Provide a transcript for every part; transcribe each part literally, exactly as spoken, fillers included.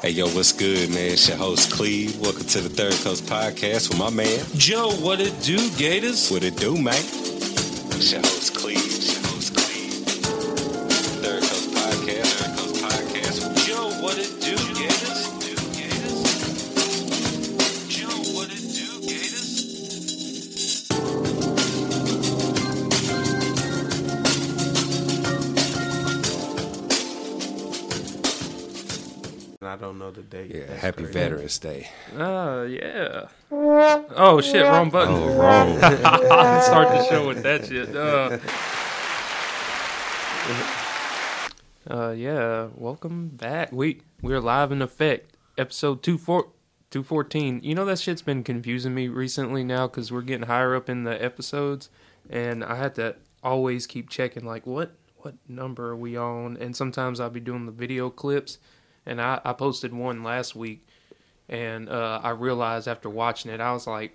Hey, yo, what's good, man? It's your host, Cleve. Welcome to the Third Coast Podcast with my man, Joe. What it do, Gators? What it do, mate? It's your host, Cleve. It's your host, Cleve. Third Coast Podcast. Third Coast Podcast. With Joe, what it do, Gators? Joe, what it do, Gators? I don't know the date. Yeah, that's happy crazy. Veterans Day. Oh, uh, yeah. Oh, shit, wrong button. Oh, wrong. Start the show with that shit. Uh, uh, yeah, welcome back. We, we're live in effect. Episode two four, two fourteen. You know, that shit's been confusing me recently now because we're getting higher up in the episodes, and I had to always keep checking, like, what, what number are we on? And sometimes I'll be doing the video clips, and I, I posted one last week. And uh, I realized after watching it, I was like,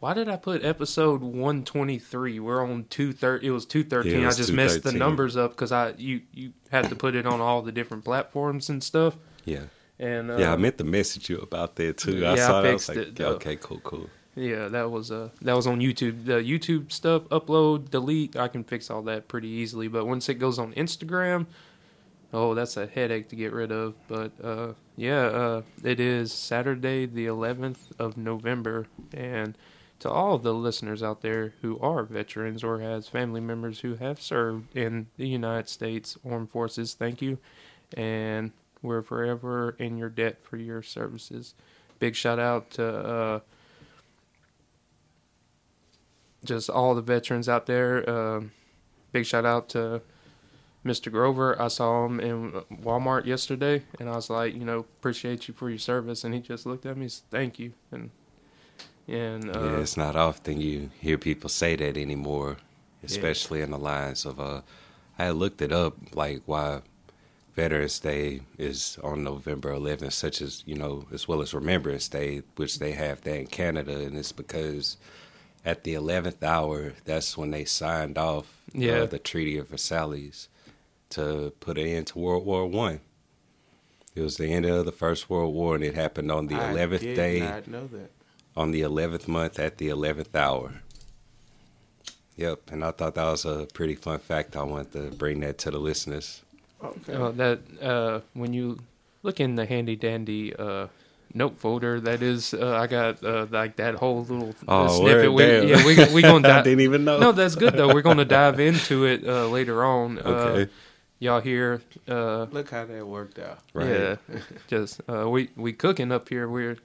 why did I put episode one twenty-three? We're on two thirty. It was two thirteen. Yeah, it was I just messed the numbers up because I you, you had to put it on all the different platforms and stuff. Yeah. And uh, yeah, I meant to message you about that, too. I yeah, saw I fixed it. I was like, it, okay, cool, cool. Yeah, that was uh, that was on YouTube. The YouTube stuff, upload, delete, I can fix all that pretty easily. But once it goes on Instagram... Oh, that's a headache to get rid of, but uh, yeah, uh, it is Saturday the eleventh of November, and to all of the listeners out there who are veterans or has family members who have served in the United States Armed Forces, thank you, and we're forever in your debt for your services. Big shout out to uh, just all the veterans out there. Uh, big shout out to Mister Grover. I saw him in Walmart yesterday, and I was like, you know, appreciate you for your service. And he just looked at me and said, thank you. And, and uh, yeah, it's not often you hear people say that anymore, especially yeah. in the lines of, uh, I looked it up, like why Veterans Day is on November eleventh, such as, you know, as well as Remembrance Day, which they have that in Canada. And it's because at the eleventh hour, that's when they signed off yeah. uh, the Treaty of Versailles to put an end to World War One. It was the end of the First World War, and it happened on the eleventh day. I did not know that. On the eleventh month at the eleventh hour. Yep, and I thought that was a pretty fun fact. I wanted to bring that to the listeners. Okay. Uh, that uh, when you look in the handy dandy uh, note folder, that is, uh, I got uh, like that whole little oh, snippet. We, yeah, we we gonna. Di- I didn't even know. No, that's good though. We're gonna dive into it uh, later on. Okay. Uh, Y'all here. Uh, Look how that worked out. Right. Yeah. Just, uh, we, we cooking up here. We're,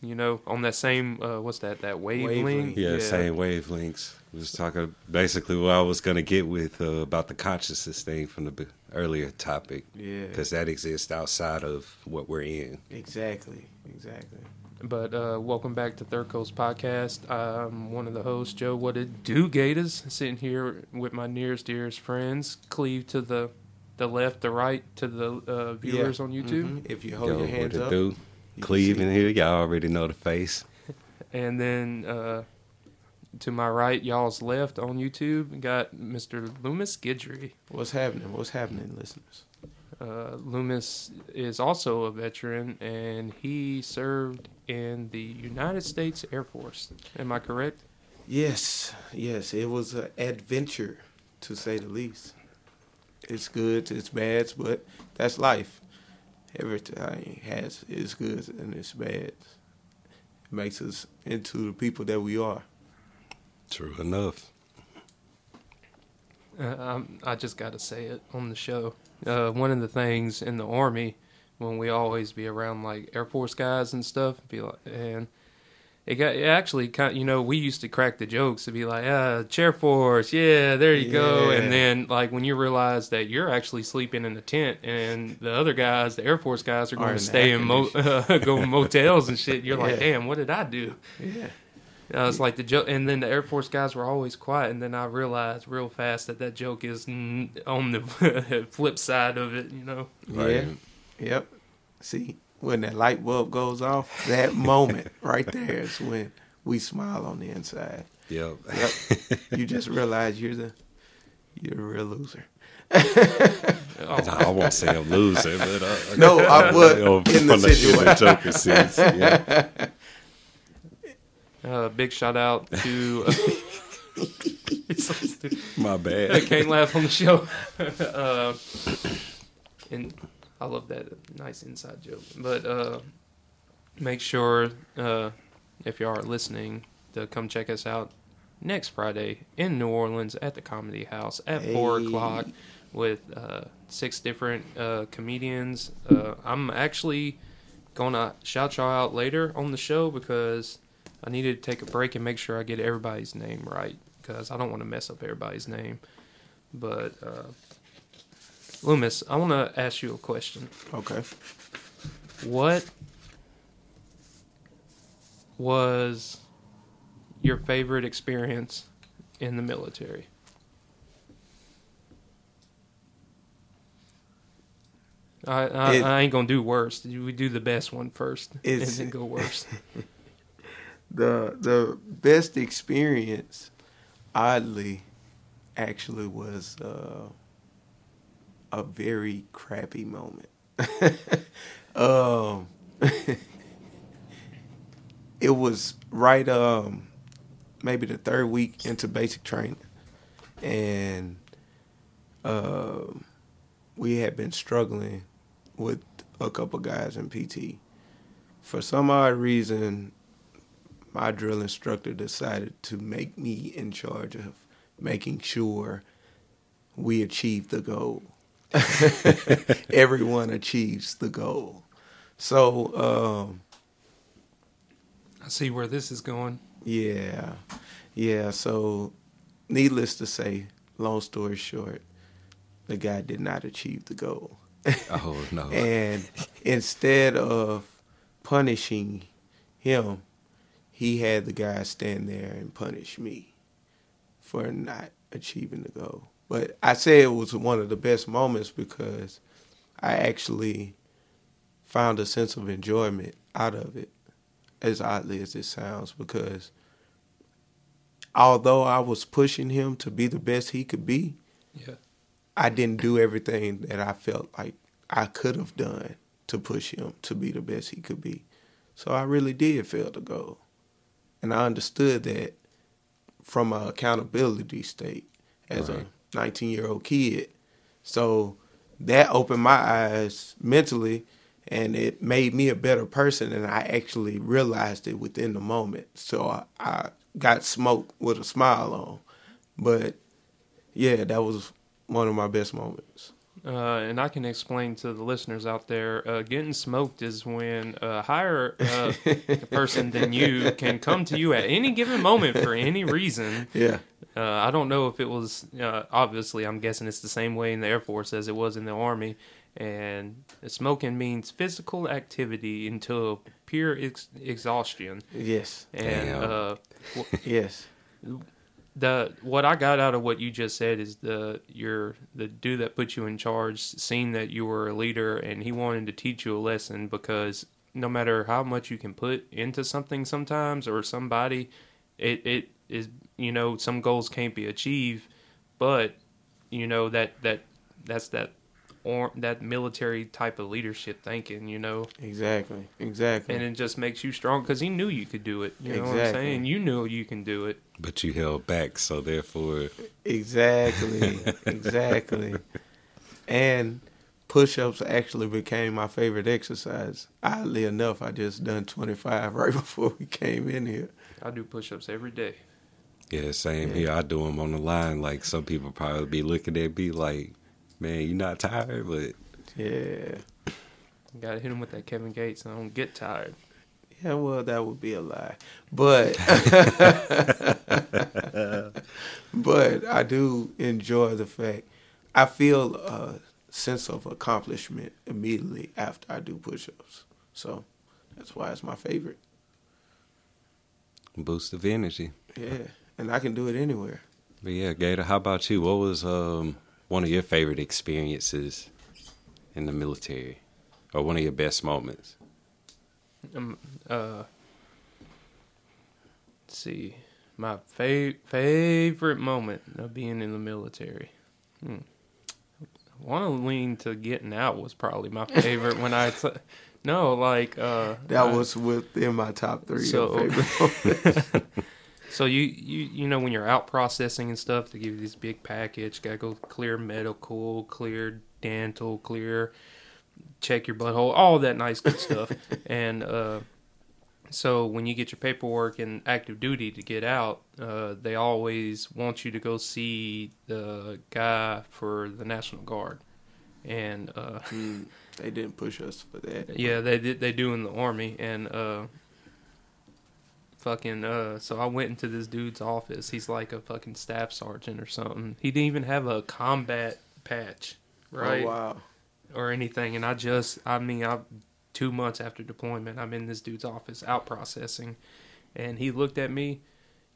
you know, on that same, uh, what's that, that wavelength? Yeah, yeah, same wavelengths. We was talking basically what I was going to get with uh, about the consciousness thing from the earlier topic. Yeah. Because that exists outside of what we're in. Exactly. Exactly. But uh, welcome back to Third Coast Podcast. I'm one of the hosts, Joe. What it do, Gators? Sitting here with my nearest, dearest friends. Cleve to the, the left, the right, to the uh, viewers yeah. on YouTube. Mm-hmm. If you hold Yo, your hands up. Do. You Cleve in here. Y'all already know the face. And then uh, to my right, y'all's left on YouTube, got Mister Lumas Guidry. What's happening? What's happening, listeners? Uh, Lumas is also a veteran, and he served in the United States Air Force. Am I correct? Yes, yes. It was an adventure, to say the least. It's good, it's bad, but that's life. Everything has its good and its bad. It makes us into the people that we are. True enough. Uh, I just got to say it on the show. Uh, one of the things in the Army, when we always be around like Air Force guys and stuff, be like, and it got it actually kind of, you know, we used to crack the jokes to be like, ah, Chair Force, yeah, there you yeah. go. And then like when you realize that you're actually sleeping in the tent and the other guys, the Air Force guys, are going to stay in mo- uh, go in motels and shit. You're yeah. like, damn, what did I do? Yeah. Uh, it's like the joke, and then the Air Force guys were always quiet, and then I realized real fast that that joke is n- on the flip side of it, you know? Right. Yeah. Yep. See, when that light bulb goes off, that moment right there is when we smile on the inside. Yep. Yep. You just realize you're the you're a real loser. Oh. I won't say I'm losing, but I, no, I, I would I, in the situation. Yeah. Uh, big shout out to uh, my bad. I can't laugh on the show. uh, and I love that nice inside joke. But uh, make sure uh, if you are listening to come check us out next Friday in New Orleans at the Comedy House at hey. four o'clock. With uh, six different uh, comedians. Uh, I'm actually going to shout y'all out later on the show because I needed to take a break and make sure I get everybody's name right because I don't want to mess up everybody's name. But, uh, Lumas, I want to ask you a question. Okay. What was your favorite experience in the military? I I, it, I ain't gonna do worst. We do the best one first, and then go worst. the the best experience, oddly, actually was uh, a very crappy moment. um, it was right um maybe the third week into basic training, and uh, we had been struggling with a couple guys in P T. For some odd reason, my drill instructor decided to make me in charge of making sure we achieved the goal. Everyone achieves the goal. So, um, I see where this is going. Yeah. Yeah. So, needless to say, long story short, the guy did not achieve the goal. Oh, no. And instead of punishing him, he had the guy stand there and punish me for not achieving the goal. But I say it was one of the best moments because I actually found a sense of enjoyment out of it, as oddly as it sounds, because although I was pushing him to be the best he could be, yeah, I didn't do everything that I felt like I could have done to push him to be the best he could be. So I really did fail the goal. And I understood that from an accountability state as right. a nineteen-year-old kid. So that opened my eyes mentally, and it made me a better person, and I actually realized it within the moment. So I, I got smoked with a smile on. But, yeah, that was one of my best moments. Uh, and I can explain to the listeners out there, uh, getting smoked is when a higher uh, person than you can come to you at any given moment for any reason. Yeah. Uh, I don't know if it was, uh, obviously, I'm guessing it's the same way in the Air Force as it was in the Army. And smoking means physical activity until pure ex- exhaustion. Yes. And uh, w- yes. The what I got out of what you just said is the your the dude that put you in charge seen that you were a leader and he wanted to teach you a lesson, because no matter how much you can put into something sometimes or somebody, it, it is, you know, some goals can't be achieved, but you know that that that's that or that military type of leadership thinking, you know. Exactly, exactly. And it just makes you strong because he knew you could do it. You know exactly. what I'm saying? You knew you can do it. But you held back, so therefore... Exactly, exactly. And push-ups actually became my favorite exercise. Oddly enough, I just done twenty-five right before we came in here. I do push-ups every day. Yeah, same yeah. here. I do them on the line. Like, some people probably be looking at me like, man, you're not tired, but... Yeah. Gotta hit him with that Kevin Gates. I don't get tired. Yeah, well, that would be a lie. But... but I do enjoy the fact... I feel a sense of accomplishment immediately after I do push-ups. So, that's why it's my favorite. Boost of energy. Yeah, and I can do it anywhere. But yeah, Gator, how about you? What was... um? one of your favorite experiences in the military, or one of your best moments? Um, uh, let's see, my fa- favorite moment of being in the military. Hmm. Want to Lean to Getting Out was probably my favorite when I... T- no, like... Uh, that I, was within my top three so, of favorite. So, you, you you know, when you're out processing and stuff, they give you this big package. Gotta go clear medical, clear dental, clear... check your blood hole, all that nice good stuff. And uh, so when you get your paperwork and active duty to get out, uh, they always want you to go see the guy for the National Guard. And uh, mm, they didn't push us for that. Yeah, they did. They do in the Army. And uh, fucking, uh, so I went into this dude's office. He's like a fucking staff sergeant or something. He didn't even have a combat patch, right? Oh, wow. Or anything, and I just, I mean, I two months after deployment, I'm in this dude's office out processing, and he looked at me,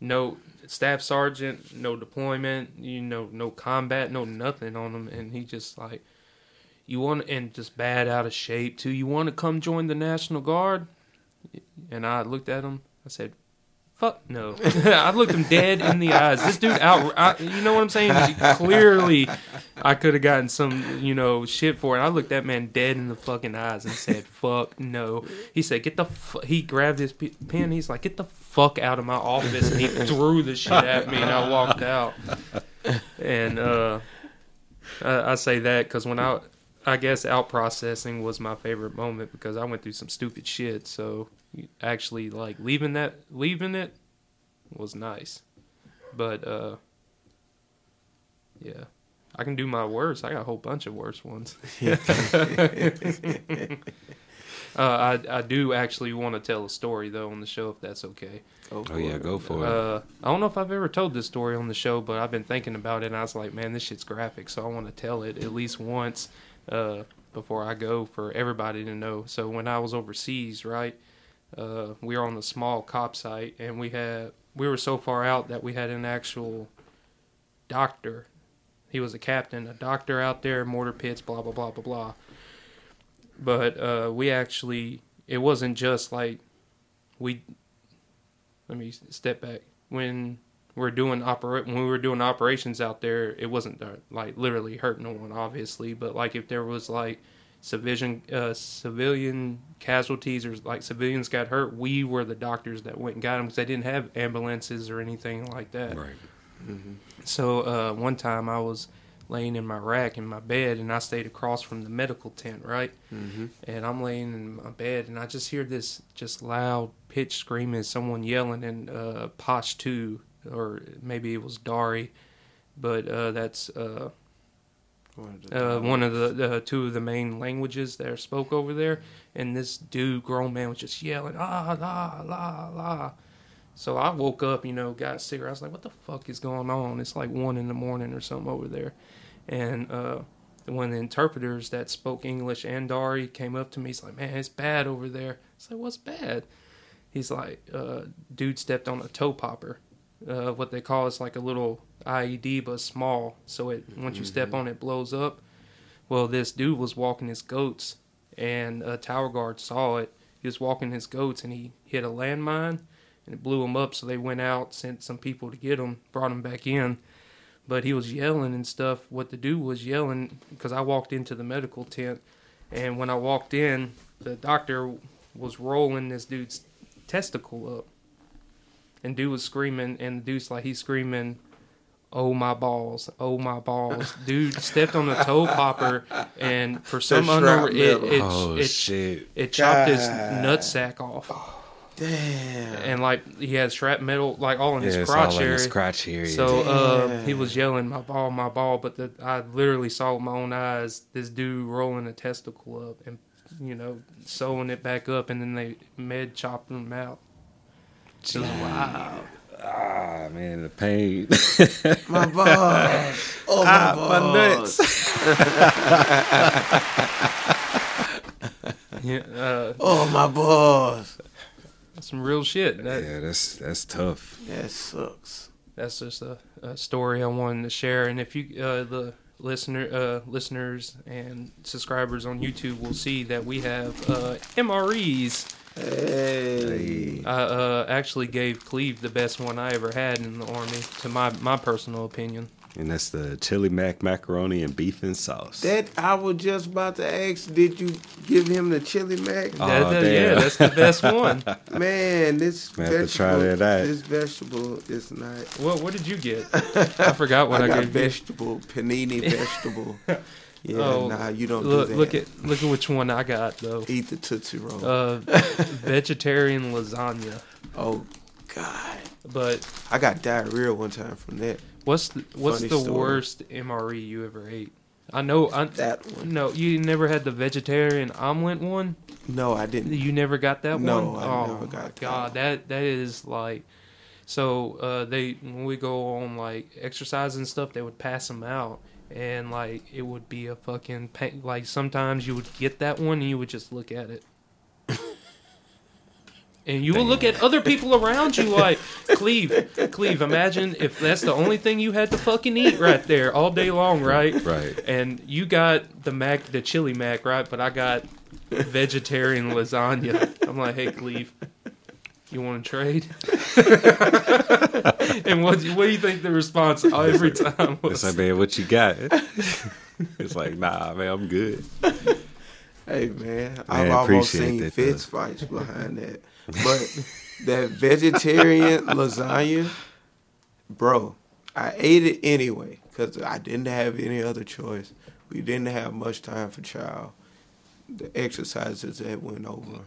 no staff sergeant, no deployment, you know, no combat, no nothing on him, and he just like, you want, and just bad out of shape too, you want to come join the National Guard? And I looked at him, I said, fuck no. I looked him dead in the eyes. This dude out... I, you know what I'm saying? He, clearly, I could have gotten some, you know, shit for it. I looked that man dead in the fucking eyes and said, fuck no. He said, get the... Fu-. He grabbed his p- pen. He's like, get the fuck out of my office. And he threw the shit at me, and I walked out. And uh, I, I say that because when I... I guess out processing was my favorite moment because I went through some stupid shit, so... Actually, like leaving that, leaving it was nice, but uh, yeah, I can do my worst. I got a whole bunch of worse ones. uh, I I do actually want to tell a story though on the show if that's okay. Go oh yeah, it. go for it. Uh, I don't know if I've ever told this story on the show, but I've been thinking about it, and I was like, man, this shit's graphic, so I want to tell it at least once uh, before I go for everybody to know. So when I was overseas, right. Uh, we were on a small cop site, and we had we were so far out that we had an actual doctor. He was a captain, a doctor out there, mortar pits, blah, blah, blah, blah, blah. But uh, we actually, it wasn't just like we, let me step back. When we're doing opera, when we were doing operations out there, it wasn't like literally hurting no one, obviously, but like if there was like Civilian, uh, civilian casualties or like civilians got hurt, we were the doctors that went and got them because they didn't have ambulances or anything like that. Right. Mm-hmm. So uh, one time I was laying in my rack in my bed and I stayed across from the medical tent, right? Mm-hmm. And I'm laying in my bed and I just hear this just loud pitch screaming, someone yelling in uh, Pashto or maybe it was Dari, but uh, that's... Uh, Uh, one of the uh, two of the main languages that are spoke over there, and this dude, grown man, was just yelling ah la la la. So I woke up, you know, got a cigarette. I was like, "What the fuck is going on?" It's like one in the morning or something over there, and uh, one of the interpreters that spoke English and Dari came up to me. He's like, "Man, it's bad over there." I like, "What's bad?" He's like, uh, "Dude stepped on a toe popper." Uh, what they call is like a little I E D, but small. So it once you step on it, blows up. Well, this dude was walking his goats, and a tower guard saw it. He was walking his goats, and he hit a landmine, and it blew him up. So they went out, sent some people to get him, brought him back in. But he was yelling and stuff. What the dude was yelling, because I walked into the medical tent, and when I walked in, the doctor was rolling this dude's testicle up. And dude was screaming, and the dude's like, he's screaming, oh, my balls, oh, my balls. Dude stepped on the toe popper, and for some unknown reason, it, it, oh, it, it, it chopped God. his nutsack off. Oh, damn. And, like, he had strap metal, like, all in yeah, his crotch all area. in his crotch area. So uh, he was yelling, my ball, my ball, but the, I literally saw with my own eyes this dude rolling a testicle up and, you know, sewing it back up, and then they med chopped him out. Wow. Ah, man, the pain. My balls. Oh, my ah, balls. My nuts. yeah, uh, oh, my balls. That's some real shit. That, yeah, that's that's tough. That sucks. That's just a, a story I wanted to share. And if you, uh, the listener, uh, listeners and subscribers on YouTube will see that we have uh, M R Es. Hey. I uh, actually gave Cleve the best one I ever had in the Army, to my, my personal opinion. And that's the chili mac macaroni and beef and sauce. That I was just about to ask, did you give him the chili mac? Oh, that, that, yeah, that's the best one. Man, this vegetable, have to try that out. This vegetable is not. Well, what did you get? I forgot what I, I got. Gave vegetable, you. Panini vegetable. Yeah, oh, nah, you don't look, do that. Look at look at which one I got though. Eat the Tootsie Roll. Uh, vegetarian lasagna. Oh God. But I got diarrhea one time from that. What's the, what's Funny the story. worst M R E you ever ate? I know I, that one. No, you never had the vegetarian omelet one? No, I didn't. You never got that no, one? No, I oh, never got that. God, that that is like so uh, they when we go on like exercise and stuff, they would pass them out and like it would be a fucking pain. Like sometimes you would get that one and you would just look at it. And you Damn. will look at other people around you like, Cleve, Cleve, imagine if that's the only thing you had to fucking eat right there all day long, right? Right. And you got the mac, the chili mac, right? But I got vegetarian lasagna. I'm like, hey, Cleve, you want to trade? And what, what do you think the response every time was? It's like, man, what you got? It's like, nah, man, I'm good. Hey, man, man I've almost seen fist fights behind that. But that vegetarian lasagna, bro, I ate it anyway because I didn't have any other choice. We didn't have much time for chow. The exercises that went over,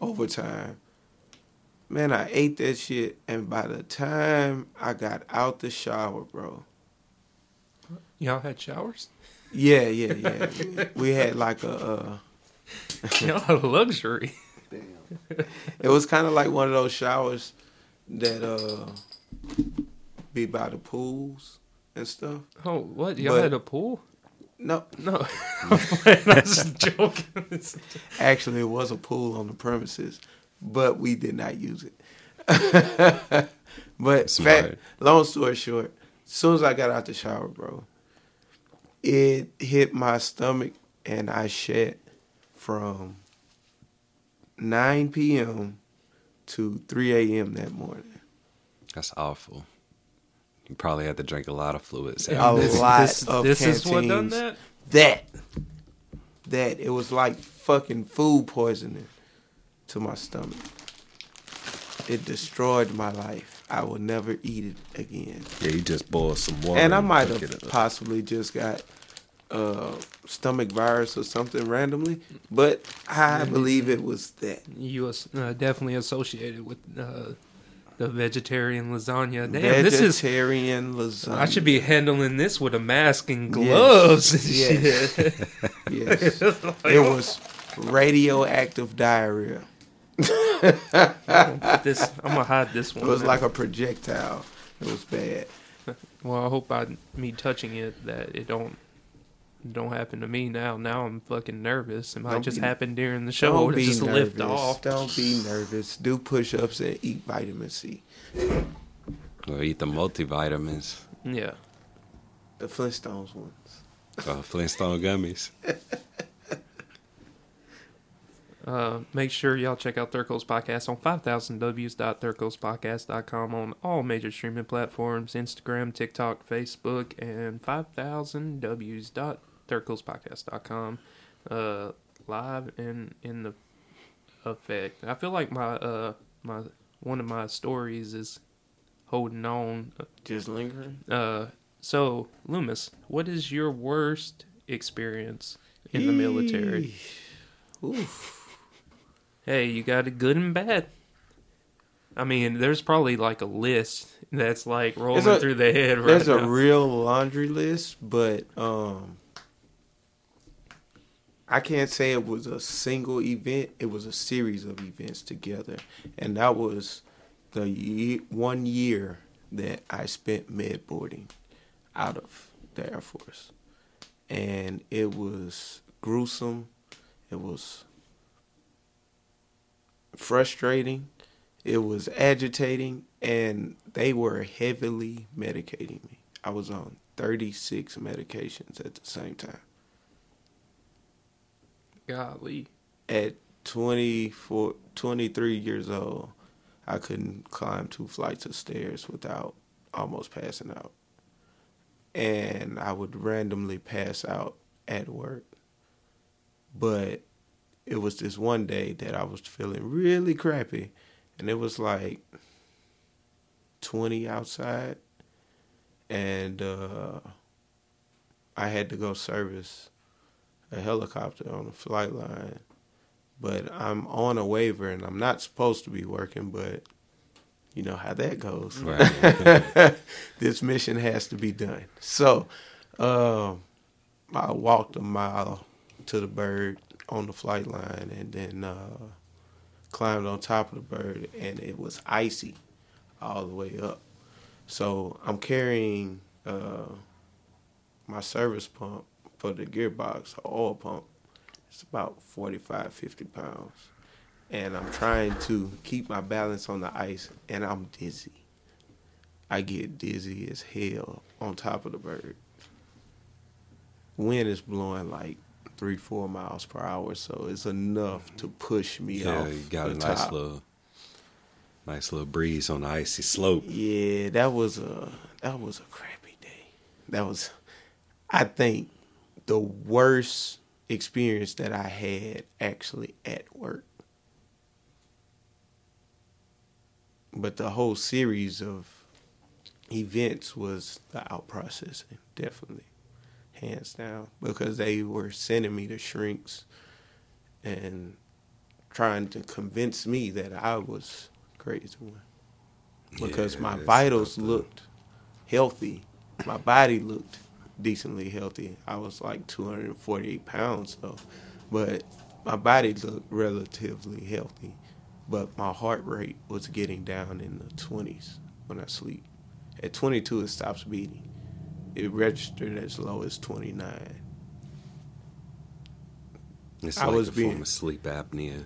overtime. Man, I ate that shit, and by the time I got out the shower, bro. Y'all had showers? Yeah, yeah, yeah. We had like a... Uh, Y'all luxury. Damn. It was kind of like one of those showers that uh, be by the pools and stuff. Oh, what? Y'all but, had a pool? No. No. I was joking. Actually, it was a pool on the premises, but we did not use it. But fact, long story short, as soon as I got out the shower, bro, it hit my stomach and I shed from nine p.m. to three a.m. that morning. That's awful. You probably had to drink a lot of fluids. A this, lot this, of this canteens. This is what done that? That. That. It was like fucking food poisoning to my stomach. It destroyed my life. I will never eat it again. Yeah, you just boiled some water. And I might have possibly just got uh, stomach virus or something randomly, but I believe it was that. You was uh, definitely associated with uh, the vegetarian lasagna. Damn, vegetarian this is vegetarian lasagna. I should be handling this with a mask and gloves. Yes. And shit. Yes. Yes. It was radioactive diarrhea. I'm, gonna this, I'm gonna hide this one. It was now. Like a projectile. It was bad. Well, I hope by me touching it that it don't don't happen to me now. Now I'm fucking nervous. It might don't just be, happen during the show. Don't be just nervous. Lift off. Don't be nervous. Do push-ups and eat vitamin C. Or eat the multivitamins. Yeah, the Flintstones ones. Oh, Flintstone gummies. Uh, make sure y'all check out Thurkle's Podcast on five thousand w's dot thurkles podcast dot com on all major streaming platforms, Instagram, TikTok, Facebook, and five thousand w's dot thurkles podcast dot com uh, live and in the effect. I feel like my uh my one of my stories is holding on. Just lingering? Uh, so, Lumas, what is your worst experience in Yee. the military? Oof. Hey, you got it good and bad. I mean, there's probably like a list that's like rolling a, through the head right there's now. There's a real laundry list, but um, I can't say it was a single event. It was a series of events together. And that was the year, one year that I spent med boarding out of the Air Force. And it was gruesome. It was... frustrating, it was agitating, and they were heavily medicating me. I was on thirty-six medications at the same time. Golly. At twenty-four, twenty-three years old, I couldn't climb two flights of stairs without almost passing out. and I would randomly pass out at work. But it was this one day that I was feeling really crappy, and it was like twenty outside, and uh, I had to go service a helicopter on the flight line. But I'm on a waiver, and I'm not supposed to be working, but you know how that goes. Right. This mission has to be done. So um, I walked a mile to the bird on the flight line, and then uh, climbed on top of the bird, and it was icy all the way up. So I'm carrying uh, my service pump for the gearbox, the oil pump. It's about forty-five, fifty pounds. And I'm trying to keep my balance on the ice, and I'm dizzy. I get dizzy as hell on top of the bird. Wind is blowing like three, four miles per hour, so it's enough to push me yeah, off. Yeah, you got the a nice little, nice little breeze on the icy slope. Yeah, that was a that was a crappy day. That was, I think, the worst experience that I had actually at work. But the whole series of events was the out processing, definitely, hands down, because they were sending me to shrinks and trying to convince me that I was crazy one, because yeah, my vitals looked healthy, my body looked decently healthy. I was like two hundred forty-eight pounds though, but my body looked relatively healthy, but my heart rate was getting down in the twenties when I sleep. At twenty-two, it stops beating. It registered as low as twenty-nine. It's I like was a being, form of sleep apnea.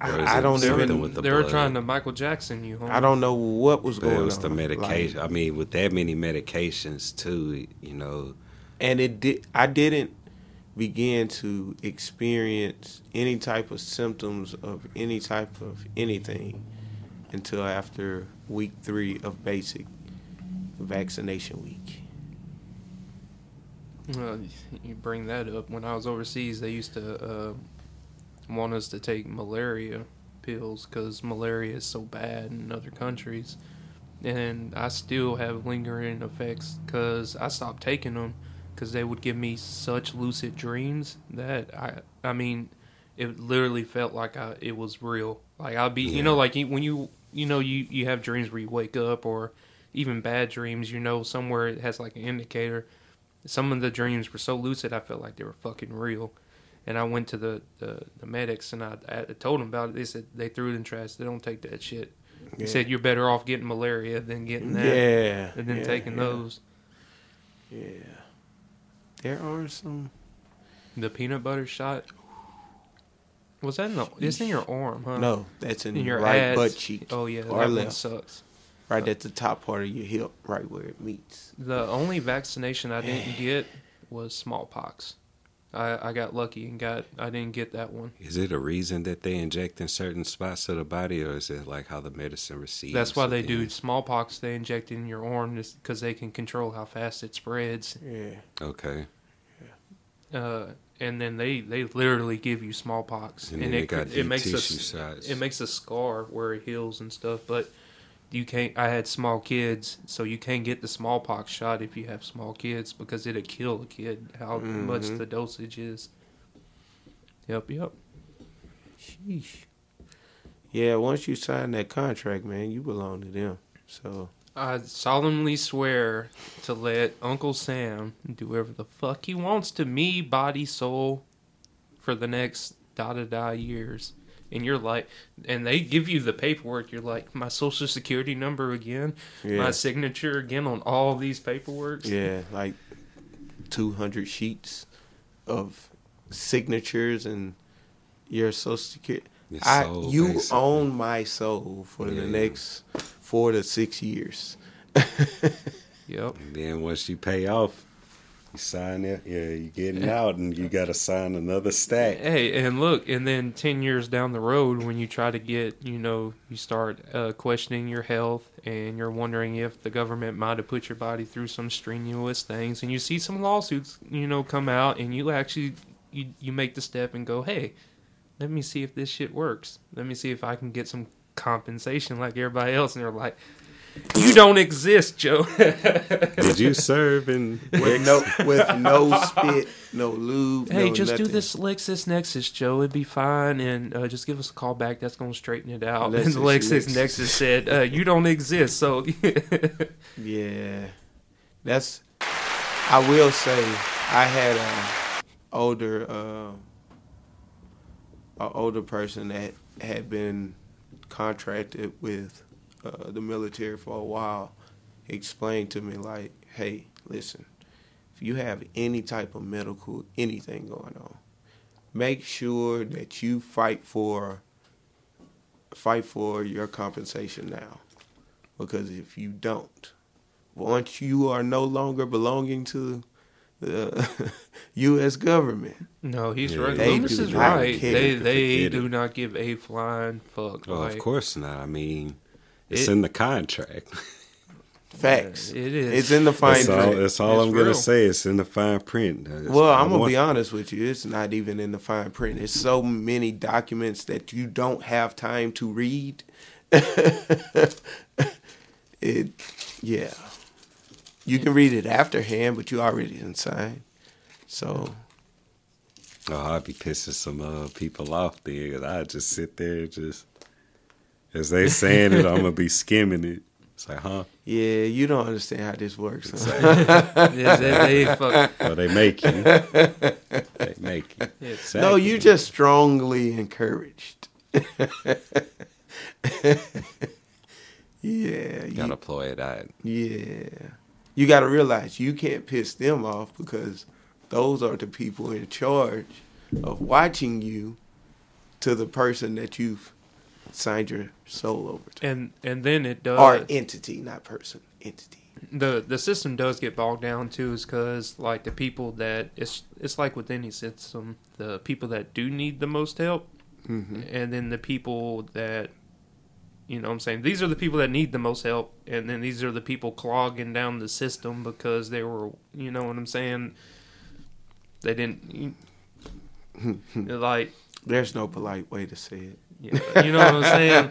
I, I don't even. With the they blood? Were trying to Michael Jackson you. Homie. I don't know what was but going on. It was on. The medication. Like, I mean, with that many medications too, you know. And it did. I didn't begin to experience any type of symptoms of any type of anything until after week three of basic. Vaccination week. Well, you bring that up. When I was overseas, they used to uh, want us to take malaria pills because malaria is so bad in other countries. And I still have lingering effects because I stopped taking them because they would give me such lucid dreams that I, I mean, it literally felt like I, it was real. Like I'd be, yeah. you know, like when you, you know, you, you have dreams where you wake up or even bad dreams, you know, somewhere it has like an indicator. Some of the dreams were so lucid, I felt like they were fucking real. And I went to the, the, the medics and I, I told them about it. They said they threw it in trash. They don't take that shit. Yeah. They said you're better off getting malaria than getting that. Yeah. And then yeah, taking yeah. those. Yeah. There are some. The peanut butter shot. Was that in the. It's in your arm, huh? No, that's in, in your right ads. Butt cheek. Oh, yeah. Or that left. One sucks. Right at the top part of your hip, right where it meets. The only vaccination I didn't get was smallpox. I, I got lucky and got I didn't get that one. Is it a reason that they inject in certain spots of the body, or is it like how the medicine receives? That's why they then? do smallpox. They inject in your arm because they can control how fast it spreads. Yeah. Okay. Yeah. Uh, and then they, they literally give you smallpox, and, and it got it makes a size. It makes a scar where it heals and stuff, but. You can't. I had small kids, so you can't get the smallpox shot if you have small kids because it'll kill a kid. How mm-hmm. much the dosage is. Yep, yep. Sheesh. Yeah, once you sign that contract, man, you belong to them. So I solemnly swear to let Uncle Sam do whatever the fuck he wants to me, body, soul, for the next da da da years. And you're like, and they give you the paperwork. You're like, my social security number again, yeah. my signature again on all these paperworks. Yeah, like two hundred sheets of signatures and your social security. Your soul, I, you basically. Own my soul for yeah. the next four to six years. Yep. And then once you pay off, You sign it, yeah, you're getting out, and you got to sign another stack. Hey, and look, and then ten years down the road, when you try to get, you know, you start uh, questioning your health, and you're wondering if the government might have put your body through some strenuous things, and you see some lawsuits, you know, come out, and you actually, you, you make the step and go, hey, let me see if this shit works. Let me see if I can get some compensation like everybody else, and they're like... You don't exist, Joe. Did you serve in with no with no spit, no lube? Hey, no just nothing. Do this LexisNexis, Joe. It'd be fine, and uh, just give us a call back. That's gonna straighten it out. Lexis, and LexisNexis Lexis. said, uh, "You don't exist." So yeah, that's. I will say, I had an older, uh, an older person that had been contracted with. Uh, the military for a while explained to me, like, hey, listen, if you have any type of medical anything going on, make sure that you fight for fight for your compensation now, because if you don't, once you are no longer belonging to the U S government. No, he's yeah. right. Lumas is right. They they do not give a flying fuck. Well, like, of course not. I mean. It's it, in the contract. Facts. It is. It's in the fine that's print. All, that's all it's I'm going to say. It's in the fine print. It's well, I'm going to be honest with you. It's not even in the fine print. It's so many documents that you don't have time to read. it, yeah. You can read it afterhand, but you already didn't sign. So... Oh, I'd be pissing some uh, people off there. Cause I'd just sit there and just... As they saying it, I'm gonna be skimming it. It's like, huh? Yeah, you don't understand how this works. Huh? yeah, they, they fuck. Well, they make you. They make you. Exactly. No, you just strongly encouraged. yeah, you gotta play it out. Yeah, you gotta realize you can't piss them off because those are the people in charge of watching you to the person that you've. Signed your soul over to, and and then it does. Or entity, not person, entity. The the system does get bogged down too, is because like the people that it's it's like with any system, the people that do need the most help, mm-hmm. and then the people that, you know, what I'm saying, these are the people that need the most help, and then these are the people clogging down the system because they were, you know, what I'm saying, they didn't like. There's no polite way to say it. Yeah, you know what I'm saying?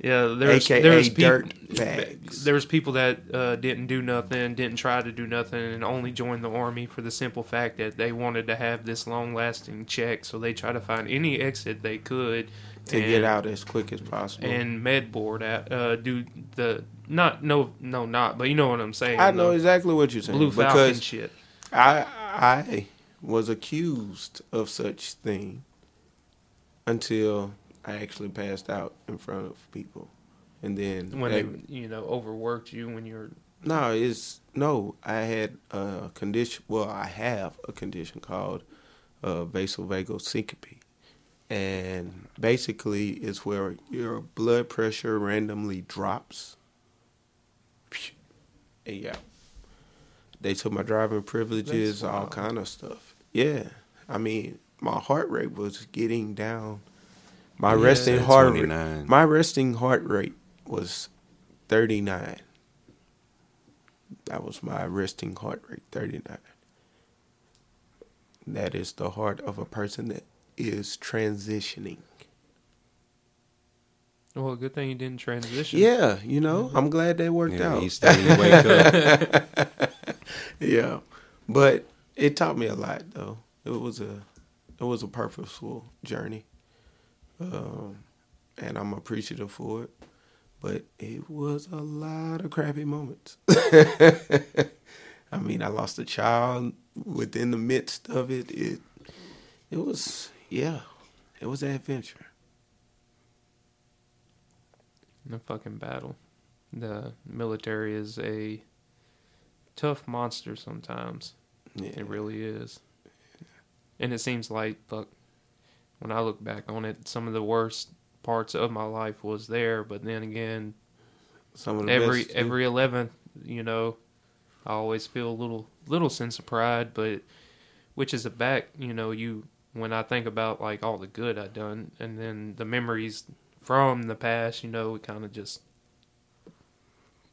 Yeah, there's A K A there's people, dirt bags. There's people that uh, didn't do nothing, didn't try to do nothing, and only joined the army for the simple fact that they wanted to have this long-lasting check. So they try to find any exit they could to and, get out as quick as possible. And med board out, uh, do the not no no not, but you know what I'm saying. I know exactly what you're saying. Blue Falcon shit. I I was accused of such thing until. I actually passed out in front of people, and then when they, you know, overworked you when you're no, it's no. I had a condition. Well, I have a condition called uh, vasovagal syncope, and basically, it's where your blood pressure randomly drops. And yeah, they took my driving privileges, all kind of stuff. Yeah, I mean, my heart rate was getting down. My yeah, resting heart rate, my resting heart rate was thirty-nine. That was my resting heart rate, thirty-nine. That is the heart of a person that is transitioning. Well, good thing you didn't transition. Yeah, you know, mm-hmm. I'm glad that worked yeah, out. Each day you wake up. yeah, but it taught me a lot, though. It was a, it was a purposeful journey. Um, and I'm appreciative for it, but it was a lot of crappy moments. I mean, I lost a child within the midst of it. It, it was, yeah, it was an adventure. No fucking battle. The military is a tough monster sometimes. Yeah. It really is. Yeah. And it seems like, fuck, when I look back on it, some of the worst parts of my life was there. But then again, some of the every best, every eleventh, you know, I always feel a little little sense of pride, but which is a back, you know, you when I think about like all the good I've done and then the memories from the past, you know, it kind of just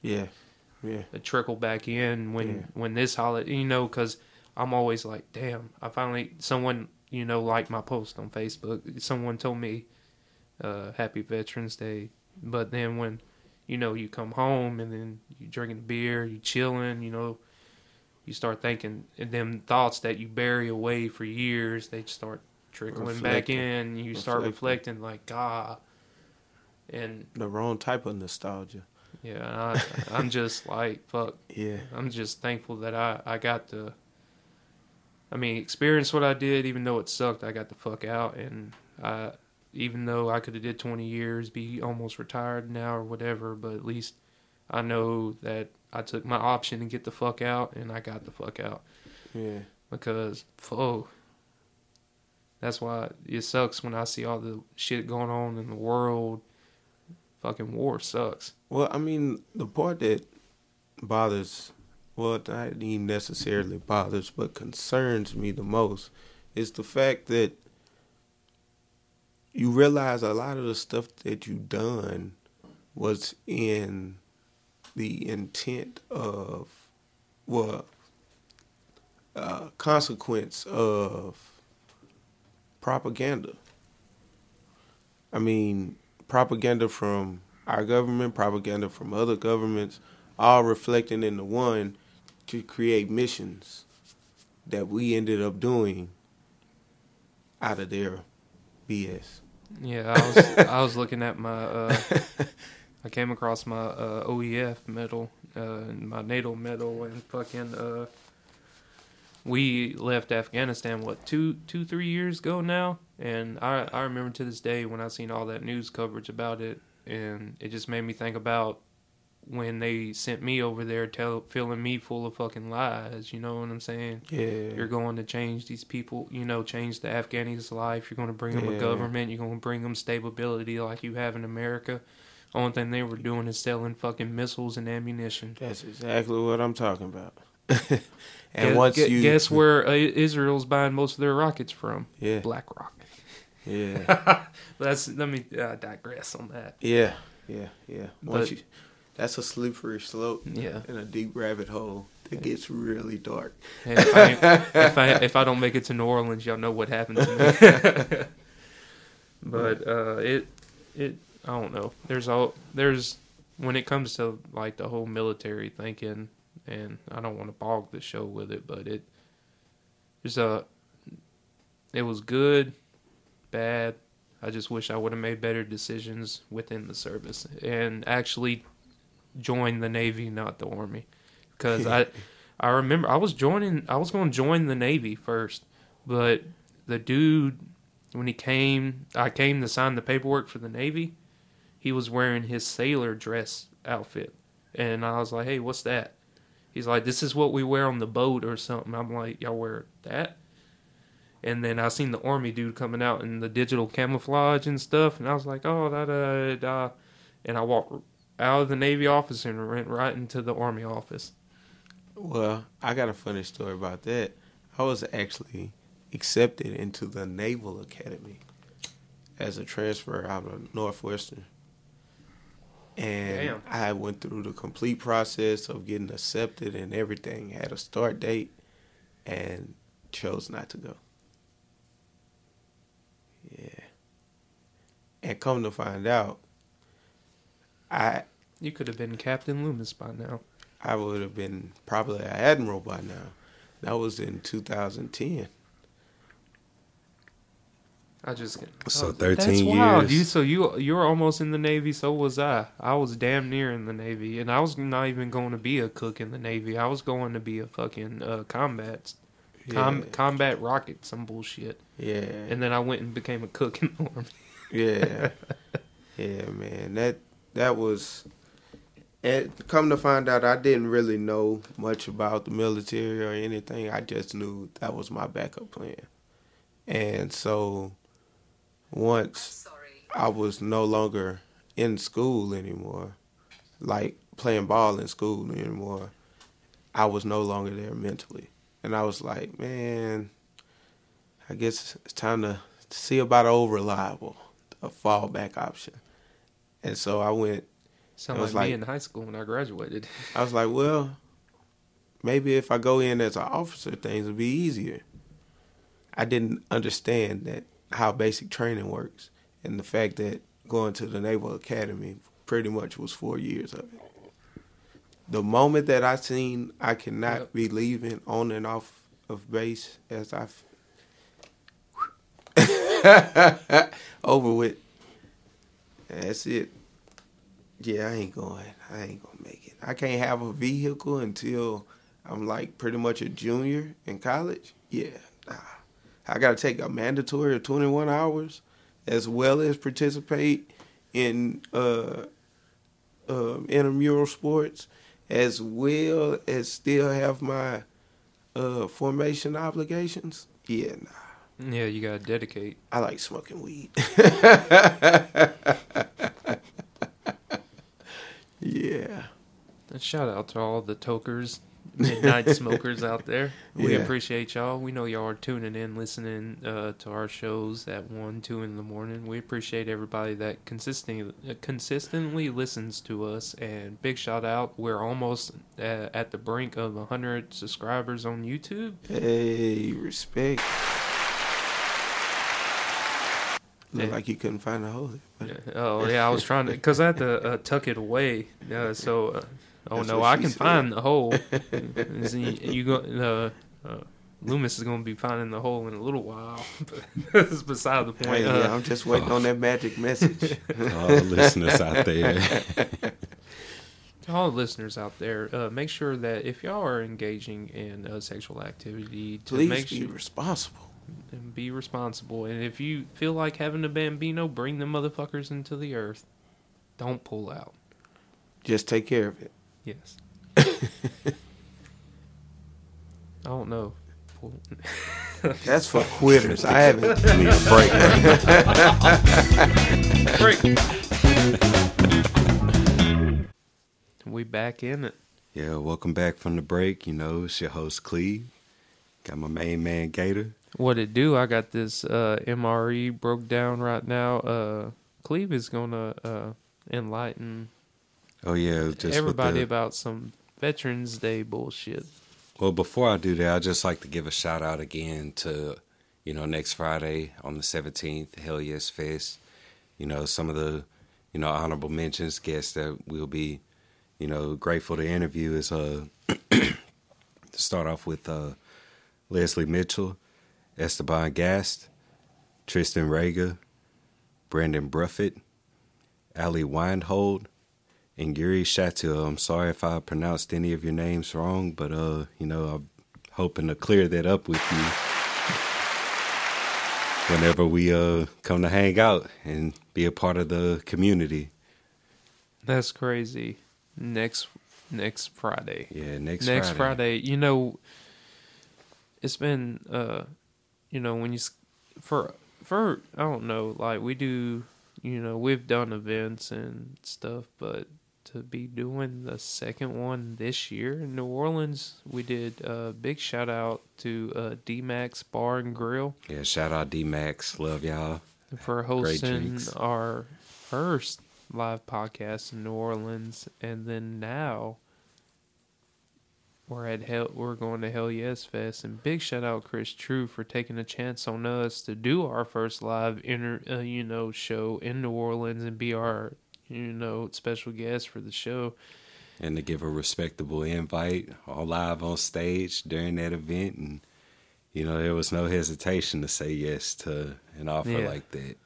yeah, yeah, it trickle back in when yeah. when this holiday, you know, because I'm always like, damn, I finally someone you know liked my post on Facebook. Someone told me, uh, Happy Veterans Day, but then when you know, you come home and then you drinking beer, you chilling, you know, you start thinking, and them thoughts that you bury away for years, they start trickling reflecting. back in. You reflecting. start reflecting like, God. And the wrong type of nostalgia. Yeah, I, I'm just like, fuck. Yeah. I'm just thankful that I, I got to, I mean, experience what I did, even though it sucked, I got the fuck out. And I... even though I could have did twenty years, be almost retired now or whatever, but at least I know that I took my option to get the fuck out, and I got the fuck out. Yeah. Because, oh, that's why it sucks when I see all the shit going on in the world. Fucking war sucks. Well, I mean, the part that bothers, well, not even necessarily bothers, but concerns me the most is the fact that you realize a lot of the stuff that you done was in the intent of, well, uh, consequence of propaganda. I mean, propaganda from our government, propaganda from other governments, all reflecting in the one to create missions that we ended up doing out of their B S. Yeah, I was I was looking at my, uh, I came across my uh, O E F medal, uh, my NATO medal, and fucking, uh, we left Afghanistan, what, two, two, three years ago now? And I, I remember to this day when I seen all that news coverage about it, and it just made me think about when they sent me over there tell, filling me full of fucking lies, you know what I'm saying? Yeah. You're going to change these people, you know, change the Afghani's life. You're going to bring them yeah. a government. You're going to bring them stability like you have in America. Only thing they were doing is selling fucking missiles and ammunition. That's exactly what I'm talking about. and guess, once you... Guess where uh, Israel's buying most of their rockets from? Yeah. Black Rock. Yeah. That's, let me uh, digress on that. Yeah, yeah, yeah. Once but, you... That's a slippery slope yeah. and a deep rabbit hole that gets really dark. If I, if, I, if I don't make it to New Orleans, y'all know what happened to me. But uh, it, it, I don't know. There's all there's when it comes to like the whole military thinking, and I don't want to bog the show with it, but it there's a it was good, bad. I just wish I would have made better decisions within the service and actually join the Navy, not the Army, because I, I remember I was joining. I was going to join the Navy first, but the dude when he came, I came to sign the paperwork for the Navy. He was wearing his sailor dress outfit, and I was like, "Hey, what's that?" He's like, "This is what we wear on the boat or something." I'm like, "Y'all wear that?" And then I seen the Army dude coming out in the digital camouflage and stuff, and I was like, "Oh, da da da," and I walked out of the Navy office and went right into the Army office. Well, I got a funny story about that. I was actually accepted into the Naval Academy as a transfer out of Northwestern. And damn. I went through the complete process of getting accepted and everything. Had a start date and chose not to go. Yeah. And come to find out, I, you could have been Captain Loomis by now. I would have been probably an admiral by now. That was in two thousand ten. I just I so was, thirteen that's years. Wild. You so you you were almost in the Navy. So was I. I was damn near in the Navy, and I was not even going to be a cook in the Navy. I was going to be a fucking uh, combat com, yeah. combat rocket, some bullshit. Yeah. And then I went and became a cook in the Army. Yeah. Yeah, man. That. That was, and come to find out, I didn't really know much about the military or anything. I just knew that was my backup plan. And so once I was no longer in school anymore, like playing ball in school anymore, I was no longer there mentally. And I was like, man, I guess it's time to see about an over-reliable, a fallback option. And so I went. Sounds like, like me in high school when I graduated. I was like, well, maybe if I go in as an officer, things would be easier. I didn't understand that how basic training works and the fact that going to the Naval Academy pretty much was four years of it. The moment that I seen I cannot yep. be leaving on and off of base as I've over with. That's it. Yeah, I ain't going. I ain't going to make it. I can't have a vehicle until I'm like pretty much a junior in college. Yeah, nah. I got to take a mandatory of twenty-one hours as well as participate in uh, uh, intramural sports, as well as still have my uh, formation obligations. Yeah, nah. Yeah, you gotta dedicate. I like smoking weed. Yeah. And shout out to all the tokers, midnight smokers out there. We yeah. appreciate y'all. We know y'all are tuning in, listening uh, to our shows at one, two in the morning. We appreciate everybody that consistently uh, consistently listens to us. And big shout out. We're almost uh, at the brink of one hundred subscribers on YouTube. Hey, respect. Looked like you couldn't find a hole. Oh, yeah, I was trying to, because I had to uh, tuck it away. Uh, so, uh, oh, that's no, I can said. find the hole. See, you go, uh, uh, Lumas is going to be finding the hole in a little while. This is beside the point. Wait, uh, yeah, I'm just waiting oh. on that magic message. All the listeners out there. To all the listeners out there, uh, make sure that if y'all are engaging in uh, sexual activity, to please make be sure, responsible. And be responsible. And if you feel like having a bambino, bring the motherfuckers into the earth. Don't pull out. Just take care of it. Yes. I don't know. That's for quitters. I haven't. I need a break. Break. We back in it. Yeah, welcome back from the break. You know, it's your host, Cleve. Got my main man, Gator. What it do? I got this uh, M R E broke down right now. Uh, Cleve is gonna uh, enlighten. Oh yeah, just everybody the... about some Veterans Day bullshit. Well, before I do that, I just like to give a shout out again to, you know, next Friday on the seventeenth, Hell Yes Fest. You know, some of the, you know, honorable mentions guests that we'll be, you know, grateful to interview is uh to start off with uh, Leslie Mitchell, Esteban Gast, Tristan Rager, Brandon Bruffett, Allie Weinhold, and Gary Chateau. I'm sorry if I pronounced any of your names wrong, but, uh, you know, I'm hoping to clear that up with you whenever we uh, come to hang out and be a part of the community. That's crazy. Next next Friday. Yeah, next, next Friday. Next Friday. You know, it's been... Uh, You know, when you, for, for, I don't know, like we do, you know, we've done events and stuff, but to be doing the second one this year in New Orleans, we did a big shout out to uh, D Max Bar and Grill. Yeah, shout out D Max. Love y'all. For hosting our first live podcast in New Orleans. And then now We're at hell. We're going to Hell Yes Fest, and big shout out Chris True for taking a chance on us to do our first live inter, uh, you know, show in New Orleans and be our, you know, special guest for the show, and to give a respectable invite, all live on stage during that event, and you know there was no hesitation to say yes to an offer yeah. like that.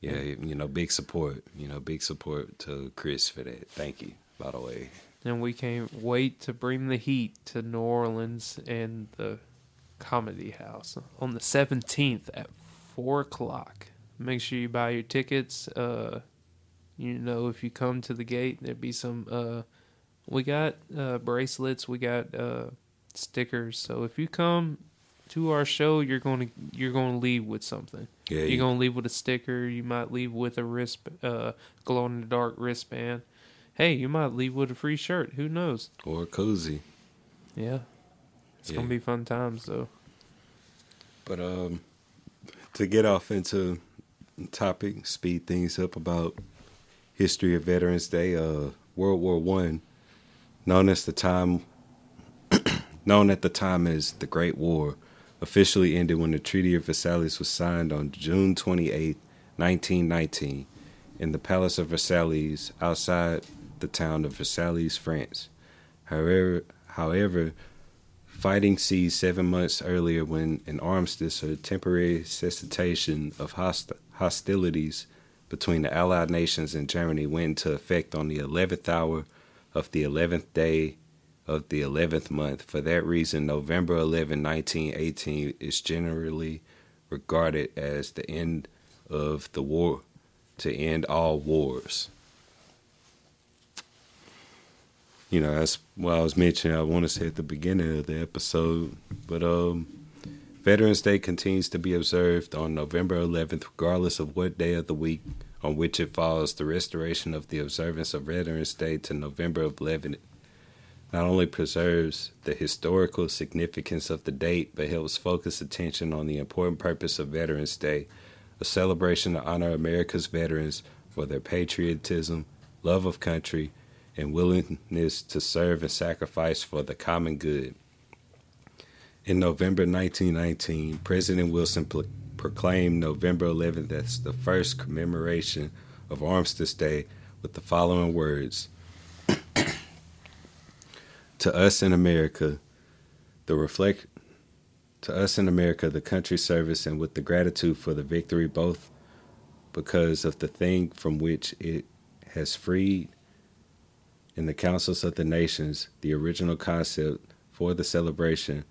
Yeah, you know, big support. You know, big support to Chris for that. Thank you, by the way. And we can't wait to bring the heat to New Orleans and the Comedy House on the seventeenth at four o'clock. Make sure you buy your tickets. Uh, you know, if you come to the gate, there'd be some... Uh, we got uh, bracelets. We got uh, stickers. So if you come to our show, you're going to you're gonna leave with something. Yeah, you're yeah. going to leave with a sticker. You might leave with a wrist, uh, glow-in-the-dark wristband. Hey, you might leave with a free shirt. Who knows? Or a cozy. Yeah. It's yeah. going to be fun times, though. But um, to get off into topic, speed things up about history of Veterans Day, uh, World War One, known as the time, known at the time as the Great War, officially ended when the Treaty of Versailles was signed on June twenty-eighth, nineteen nineteen, in the Palace of Versailles outside the town of Versailles, France. However, however, fighting ceased seven months earlier when an armistice or temporary cessation of host- hostilities between the Allied nations and Germany went into effect on the eleventh hour of the eleventh day of the eleventh month. For that reason, November eleventh, nineteen eighteen is generally regarded as the end of the war, to end all wars. You know, that's what I was mentioning, I want to say at the beginning of the episode, but um, Veterans Day continues to be observed on November eleventh, regardless of what day of the week on which it falls. The restoration of the observance of Veterans Day to November eleventh not only preserves the historical significance of the date, but helps focus attention on the important purpose of Veterans Day, a celebration to honor America's veterans for their patriotism, love of country, and willingness to serve and sacrifice for the common good. In November nineteen nineteen, President Wilson pl- proclaimed November eleventh as the first commemoration of Armistice Day with the following words. To us in America, the reflect to us in America, the country's service, and with the gratitude for the victory, both because of the thing from which it has freed in the councils of the nations. The original concept for the celebration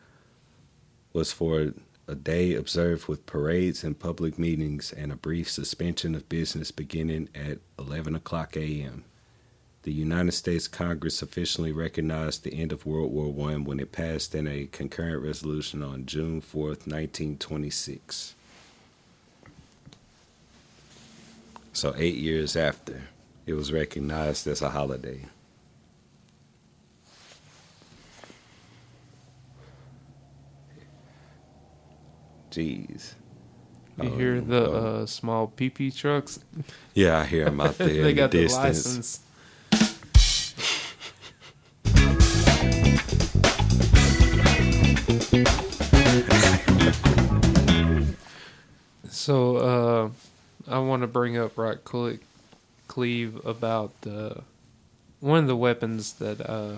was for a day observed with parades and public meetings and a brief suspension of business beginning at eleven o'clock a.m. The United States Congress officially recognized the end of World War One when it passed in a concurrent resolution on June fourth, nineteen twenty-six. So eight years after, it was recognized as a holiday. Jeez. You um, hear the um, uh, small pee-pee trucks? Yeah, I hear them out there. They in got the, the distance. License. So uh, I want to bring up right quick, Cleve, about uh, one of the weapons that uh,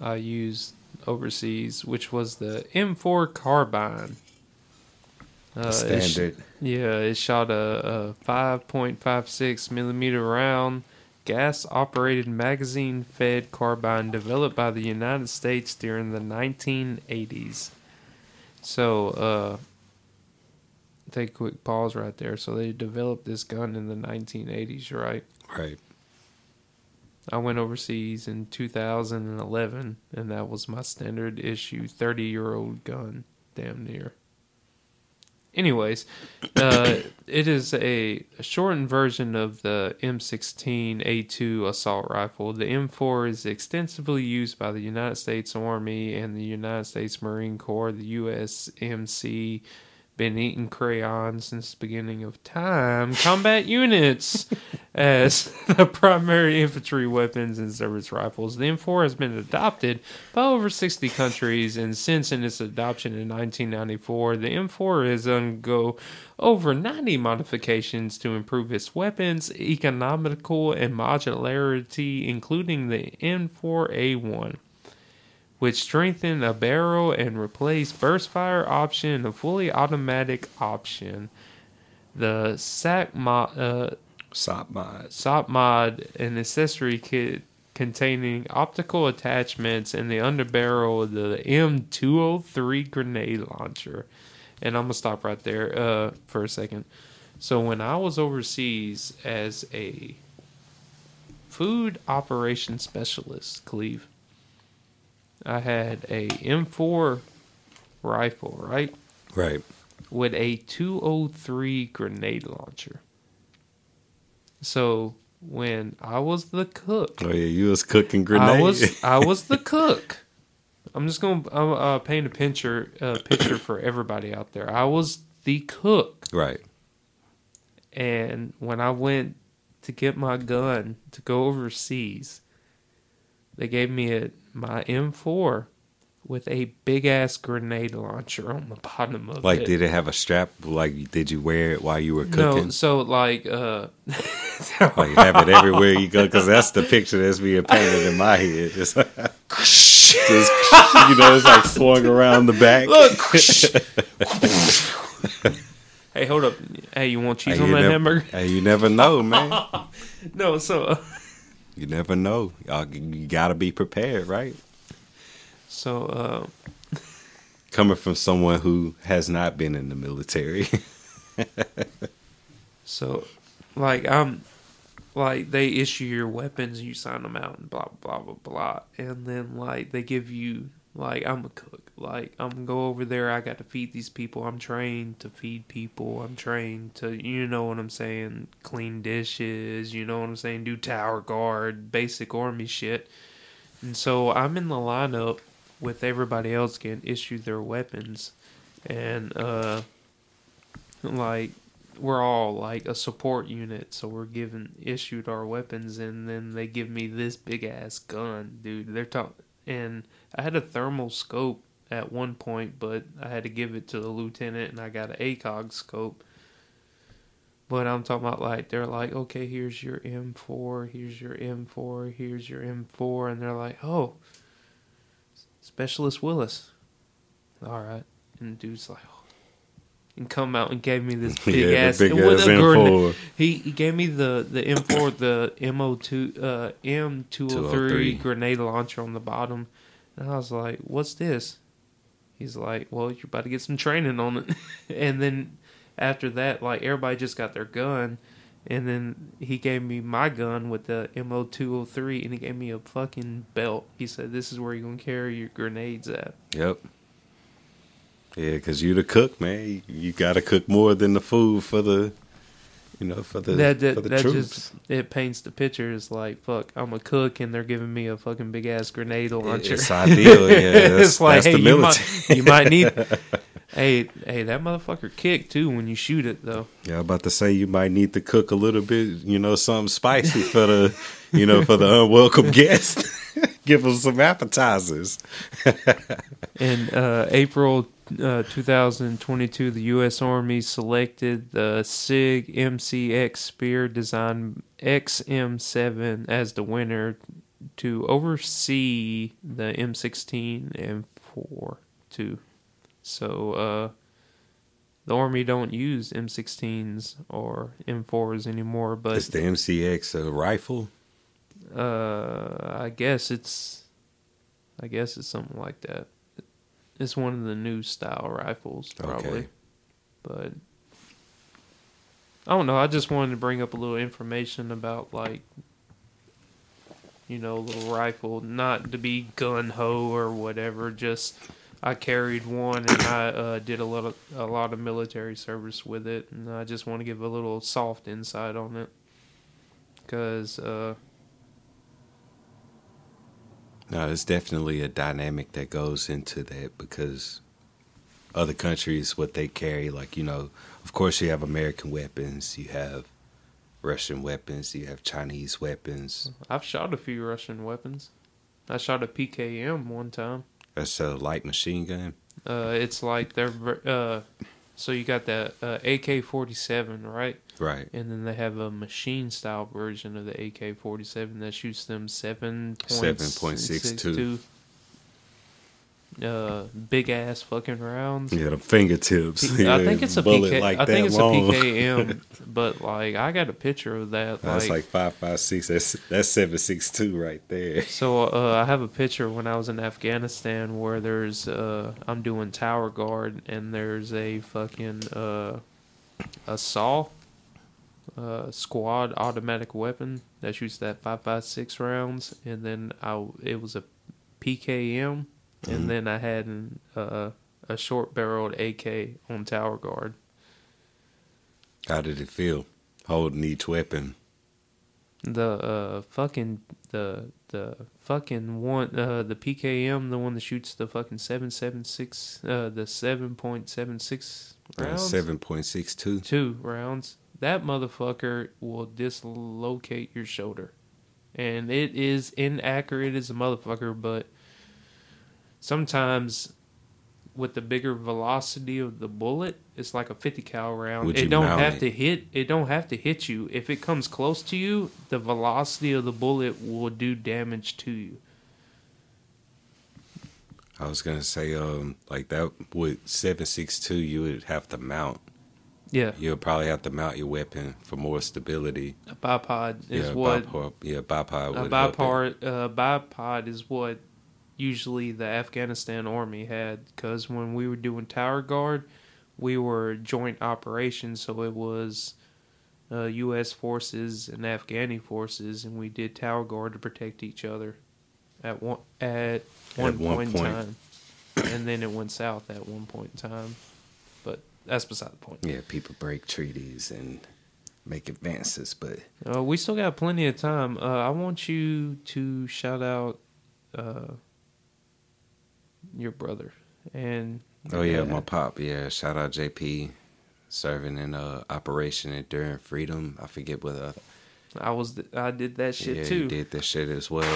I used overseas, which was the M four carbine. Uh, Standard. It sh- yeah, it shot a, a five point five six millimeter round, gas-operated, magazine-fed carbine developed by the United States during the nineteen eighties. So, uh, take a quick pause right there. So they developed this gun in the nineteen eighties, right? Right. I went overseas in two thousand eleven, and that was my standard issue thirty-year-old gun, damn near. Anyways, uh, it is a shortened version of the M sixteen A two assault rifle. The M four is extensively used by the United States Army and the United States Marine Corps. The U S M C been eating crayons since the beginning of time. Combat units as the primary infantry weapons and service rifles. The M four has been adopted by over sixty countries, and since in its adoption in nineteen ninety-four, the M four has undergone over ninety modifications to improve its weapons, economical, and modularity, including the M four A one. Which strengthened a barrel and replaced burst fire option and a fully automatic option. The Sopmod, uh, Sopmod. Sopmod, an accessory kit containing optical attachments and the underbarrel of the M two oh three grenade launcher. And I'm going to stop right there uh, for a second. So when I was overseas as a food operation specialist, Cleve, I had a M four rifle, right? Right. With a two oh three grenade launcher. So when I was the cook, oh yeah, you was cooking grenades. I was I was the cook. I'm just going to uh, paint a picture, uh, picture for everybody out there. I was the cook. Right. And when I went to get my gun to go overseas, they gave me a, my M four with a big-ass grenade launcher on the bottom of like, it. Like, did it have a strap? Like, did you wear it while you were cooking? No, so, like... Uh, like, have it everywhere you go, because that's the picture that's being painted in my head. It's like, just, you know, it's like swung around the back. Look! Hey, hold up. Hey, you want cheese hey, on that nev- hamburger? Hey, you never know, man. No, so... Uh, you never know. Y'all, you got to be prepared, right? So, uh, coming from someone who has not been in the military. So, like, I'm, like, they issue your weapons, you sign them out, and blah, blah, blah, blah. And then, like, they give you, like, I'm a cook. Like, I'm going to go over there, I got to feed these people. I'm trained to feed people. I'm trained to, you know what I'm saying, clean dishes, you know what I'm saying, do tower guard, basic army shit. And so I'm in the lineup with everybody else getting issued their weapons, and uh, like we're all like a support unit, so we're given issued our weapons, and then they give me this big ass gun, dude. They're talking, and I had a thermal scope at one point, but I had to give it to the lieutenant, and I got an ACOG scope. But I'm talking about, like, they're like, okay, here's your M four, here's your M four, here's your M four. And they're like, oh, Specialist Willis. All right. And dude's like, oh. And come out and gave me this big-ass yeah, big M four. He, he gave me the, the M four, the M oh two, uh, M two oh three grenade launcher on the bottom. And I was like, what's this? He's like, well, you're about to get some training on it. And then... after that, like, everybody just got their gun, and then he gave me my gun with the M O two oh three, and he gave me a fucking belt. He said, this is where you're going to carry your grenades at. Yep. Yeah, because you the cook, man. You got to cook more than the food for the, you know, for the, that, that, for the that troops. Just, it paints the picture. It's like, fuck, I'm a cook, and they're giving me a fucking big-ass grenade launcher. It's ideal, yeah. That's, it's like, that's hey, the military. You might, you might need... Hey, hey, that motherfucker kick too when you shoot it, though. Yeah, I'm about to say you might need to cook a little bit, you know, something spicy for the, you know, for the unwelcome guest. Give them some appetizers. In uh, April uh, two thousand twenty-two, the U S Army selected the S I G M C X Spear Design X M seven as the winner to oversee the M sixteen and four two. So, uh, the Army don't use M sixteens or M fours anymore, but... Is the M C X a rifle? Uh, I guess it's... I guess it's something like that. It's one of the new style rifles, probably. Okay. But... I don't know, I just wanted to bring up a little information about, like... You know, a little rifle. Not to be gun-ho or whatever, just... I carried one, and I uh, did a lot of a lot of military service with it, and I just want to give a little soft insight on it, because uh, no, it's definitely a dynamic that goes into that, because other countries, what they carry, like, you know, of course you have American weapons, you have Russian weapons, you have Chinese weapons. I've shot a few Russian weapons. I shot a P K M one time. That's a light machine gun. Uh, it's like they're uh, so you got that uh, A K forty-seven, right? Right. And then they have a machine style version of the A K forty-seven that shoots them seven point six two. Uh, big ass fucking rounds. Yeah, the fingertips. P- yeah, I think it's a P K. Like I think it's long. A P K M, but like I got a picture of that. That's like, like five five six. That's that's seven six two right there. So uh, I have a picture when I was in Afghanistan where there's uh, I'm doing tower guard and there's a fucking uh, a SAW uh, squad automatic weapon that shoots that five five six rounds, and then I it was a P K M. And mm-hmm. then I had an, uh, a short-barreled A K on tower guard. How did it feel holding each weapon? the uh fucking the the fucking one uh the P K M, the one that shoots the fucking seven seven six uh the seven point seven six rounds, uh, seven point six two two rounds. That motherfucker will dislocate your shoulder, and it is inaccurate as a motherfucker. But sometimes, with the bigger velocity of the bullet, it's like a fifty cal round. It don't have it? to hit. It don't have to hit you. If it comes close to you, the velocity of the bullet will do damage to you. I was gonna say, um, like that with seven six two, you would have to mount. Yeah, you'll probably have to mount your weapon for more stability. A bipod is yeah, what. Bipod, yeah, bipod. Would a bipod. Uh, bipod is what. Usually the Afghanistan army had, because when we were doing tower guard, we were joint operations, so it was uh, U S forces and Afghani forces, and we did tower guard to protect each other at one at one, at point, one point in time, and then it went south at one point in time, but that's beside the point. Yeah, people break treaties and make advances, but uh, we still got plenty of time. Uh, I want you to shout out. Uh, Your brother and oh yeah, dad. My pop. Yeah, shout out J P, serving in uh Operation Enduring Freedom. I forget what other. I was. Th- I did that shit yeah, too. You did that shit as well.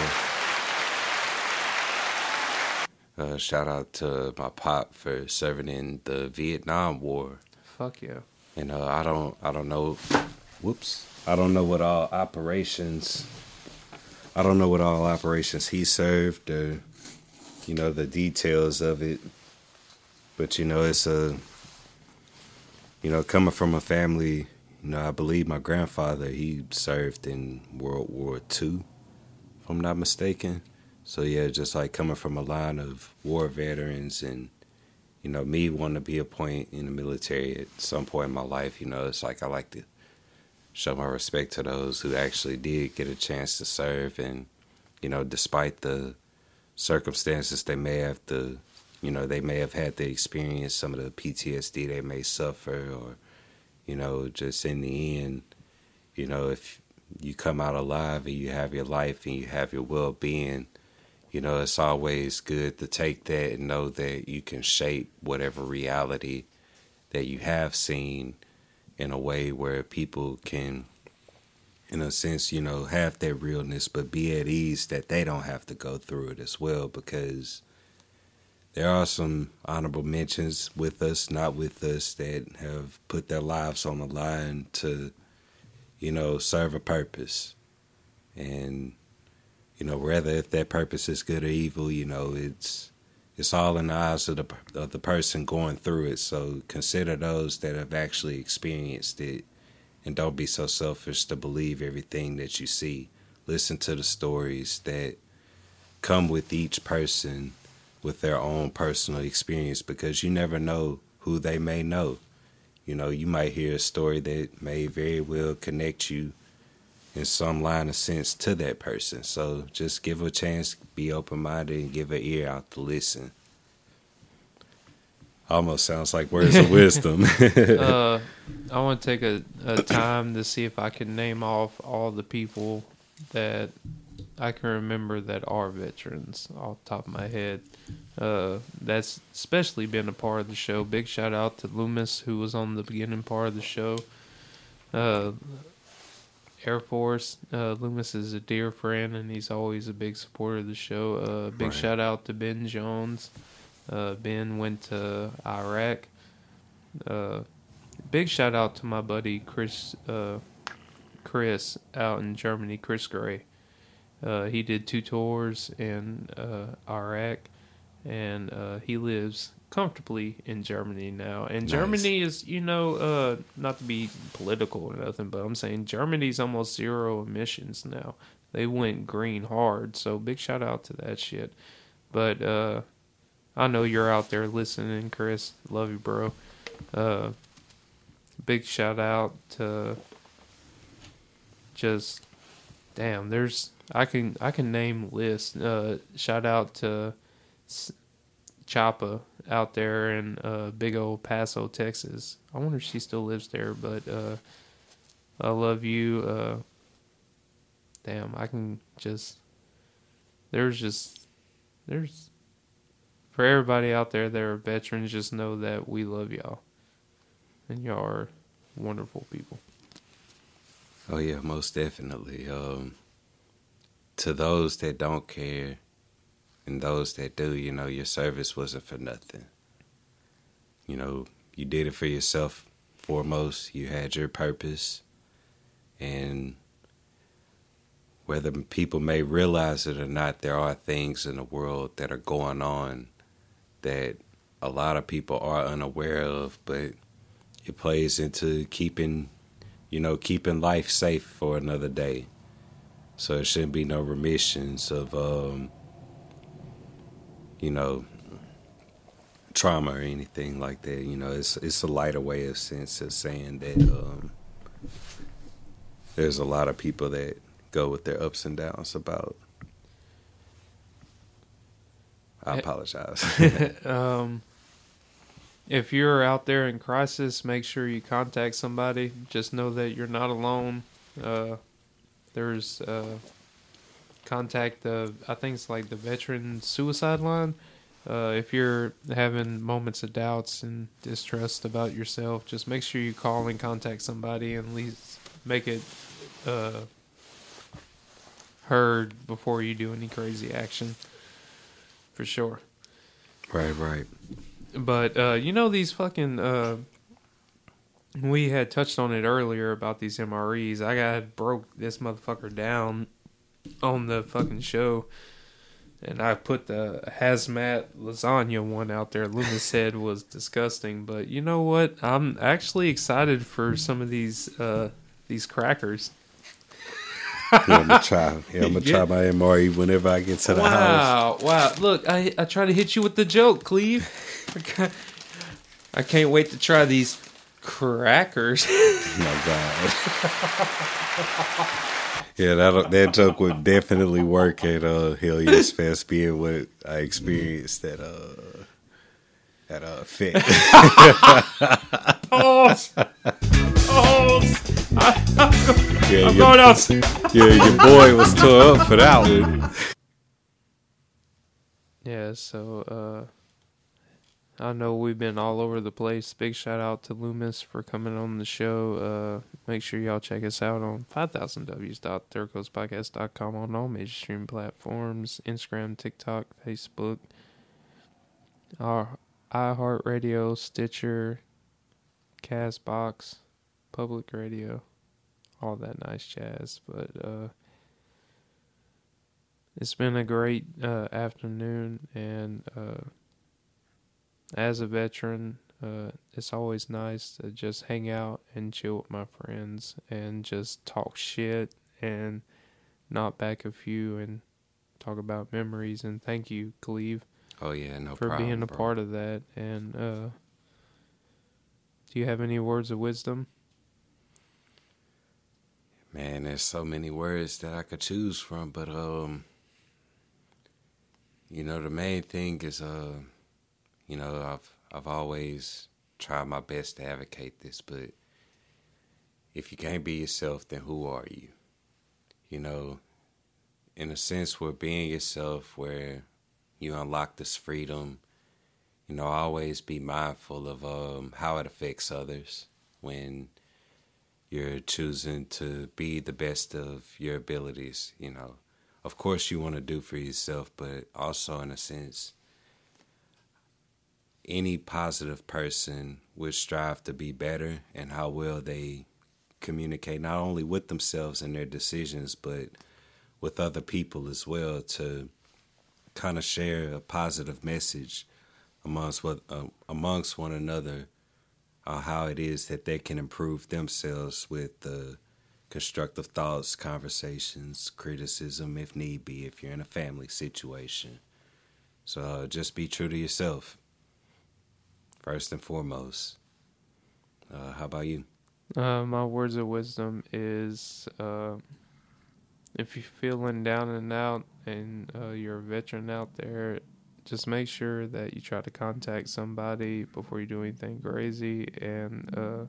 Uh, shout out to my pop for serving in the Vietnam War. Fuck yeah. And uh, I don't. I don't know. Whoops. I don't know what all operations. I don't know what all operations he served or. You know, the details of it. But, you know, it's a, you know, coming from a family, you know, I believe my grandfather, he served in World War Two, if I'm not mistaken. So, yeah, just like coming from a line of war veterans and, you know, me wanting to be a point in the military at some point in my life, you know, it's like I like to show my respect to those who actually did get a chance to serve. And, you know, despite the circumstances they may have to, you know, they may have had to experience some of the P T S D they may suffer, or, you know, just in the end, you know, if you come out alive and you have your life and you have your well-being, you know, it's always good to take that and know that you can shape whatever reality that you have seen in a way where people can, in a sense, you know, have that realness, but be at ease that they don't have to go through it as well, because there are some honorable mentions with us, not with us, that have put their lives on the line to, you know, serve a purpose. And, you know, whether if that purpose is good or evil, you know, it's it's all in the eyes of the, of the person going through it. So consider those that have actually experienced it. And don't be so selfish to believe everything that you see. Listen to the stories that come with each person with their own personal experience, because you never know who they may know. You know, you might hear a story that may very well connect you in some line of sense to that person. So just give a chance, be open-minded, and give an ear out to listen. Almost sounds like words of wisdom. uh, I want to take a, a time to see if I can name off all the people that I can remember that are veterans off the top of my head. Uh, that's especially been a part of the show. Big shout out to Lumas, who was on the beginning part of the show. Uh, Air Force. Uh, Lumas is a dear friend, and he's always a big supporter of the show. Uh, big right. Shout out to Ben Jones. Uh, Ben went to Iraq. Uh, big shout out to my buddy Chris, uh, Chris out in Germany, Chris Gray. Uh, he did two tours in uh, Iraq, and uh, he lives comfortably in Germany now. And nice. Germany is, you know, uh, not to be political or nothing, but I'm saying Germany's almost zero emissions now. They went green hard, so big shout out to that shit. But, uh, I know you're out there listening, Chris. Love you, bro. Uh, big shout out to just damn. There's I can I can name lists. Uh, shout out to Chapa out there in uh, big old Paso, Texas. I wonder if she still lives there, but uh, I love you. Uh, damn, I can just, there's just, there's, for everybody out there that are veterans, just know that we love y'all. And y'all are wonderful people. Oh, yeah, most definitely. Um, to those that don't care and those that do, you know, your service wasn't for nothing. You know, you did it for yourself foremost. You had your purpose. And whether people may realize it or not, there are things in the world that are going on that a lot of people are unaware of, but it plays into keeping, you know, keeping life safe for another day. So it shouldn't be no remissions of, um, you know, trauma or anything like that. You know, it's it's a lighter way of sense of saying that um, there's a lot of people that go with their ups and downs about. I apologize. um, if you're out there in crisis, make sure you contact somebody. Just know that you're not alone. Uh, there's uh, contact the I think it's like the Veteran Suicide Line. Uh, if you're having moments of doubts and distrust about yourself, just make sure you call and contact somebody and at least make it uh, heard before you do any crazy action, for sure. Right, right. But, uh, you know, these fucking, uh, we had touched on it earlier about these M R Es. I got broke this motherfucker down on the fucking show. And I put the hazmat lasagna one out there. Lumas said was disgusting, but you know what? I'm actually excited for some of these uh, these crackers. Yeah, I'm gonna try. Yeah, I'm gonna yeah. try my M R E whenever I get to the wow. house. Wow! Wow! Look, I I try to hit you with the joke, Cleve. I can't wait to try these crackers. Oh my God. Yeah, that that joke would definitely work at uh, Hell Yes Fest, being what I experienced at uh at a fit. Pause. Pause. I, I'm, yeah, I'm your, going out. Yeah, your boy was tore up for that one. Yeah, so uh, I know we've been all over the place. Big shout out to Lumas for coming on the show. Uh, Make sure y'all check us out on five thousand w's dot third coast podcast dot com on all major streaming platforms, Instagram, TikTok, Facebook, our iHeartRadio, Stitcher, Castbox, Public Radio, all that nice jazz. But uh, it's been a great uh, afternoon, and uh, as a veteran, Uh, it's always nice to just hang out and chill with my friends and just talk shit and knock back a few and talk about memories. And thank you, Cleve. Oh, yeah, no for problem. For being a bro. part of that. And uh, do you have any words of wisdom? Man, there's so many words that I could choose from, but, um, you know, the main thing is, uh, you know, I've, I've always tried my best to advocate this, but if you can't be yourself, then who are you? You know, in a sense, we're being yourself where you unlock this freedom. You know, always be mindful of um, how it affects others when you're choosing to be the best of your abilities. You know, of course you want to do for yourself, but also in a sense, any positive person would strive to be better and how well they communicate not only with themselves and their decisions, but with other people as well, to kind of share a positive message amongst what uh, amongst one another on how it is that they can improve themselves with the uh, constructive thoughts, conversations, criticism, if need be, if you're in a family situation. So uh, just be true to yourself. First and foremost. Uh, how about you? Uh, my words of wisdom is uh, if you're feeling down and out and uh, you're a veteran out there, just make sure that you try to contact somebody before you do anything crazy. And uh,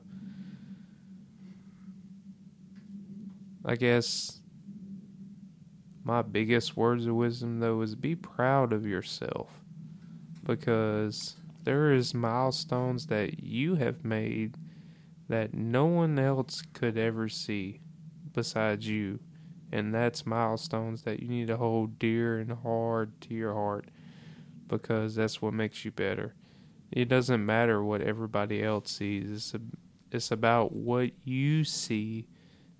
I guess my biggest words of wisdom, though, is be proud of yourself, because there is milestones that you have made that no one else could ever see besides you, and that's milestones that you need to hold dear and hard to your heart, because that's what makes you better. It doesn't matter what everybody else sees. It's, a, it's about what you see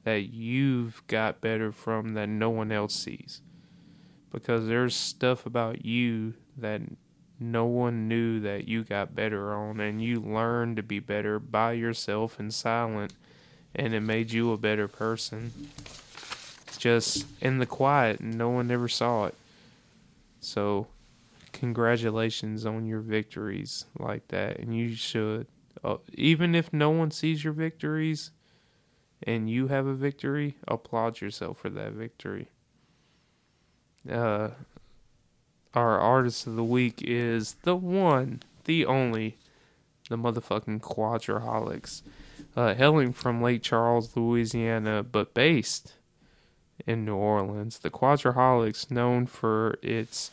that you've got better from that no one else sees, because there's stuff about you that no one knew that you got better on, and you learned to be better by yourself and silent, and it made you a better person. Just in the quiet, no one ever saw it. So congratulations on your victories like that, and you should. Uh, even if no one sees your victories and you have a victory, applaud yourself for that victory. Uh... Our artist of the week is the one, the only, the motherfucking Quadroholics. Uh, hailing from Lake Charles, Louisiana, but based in New Orleans. The Quadroholics, known for its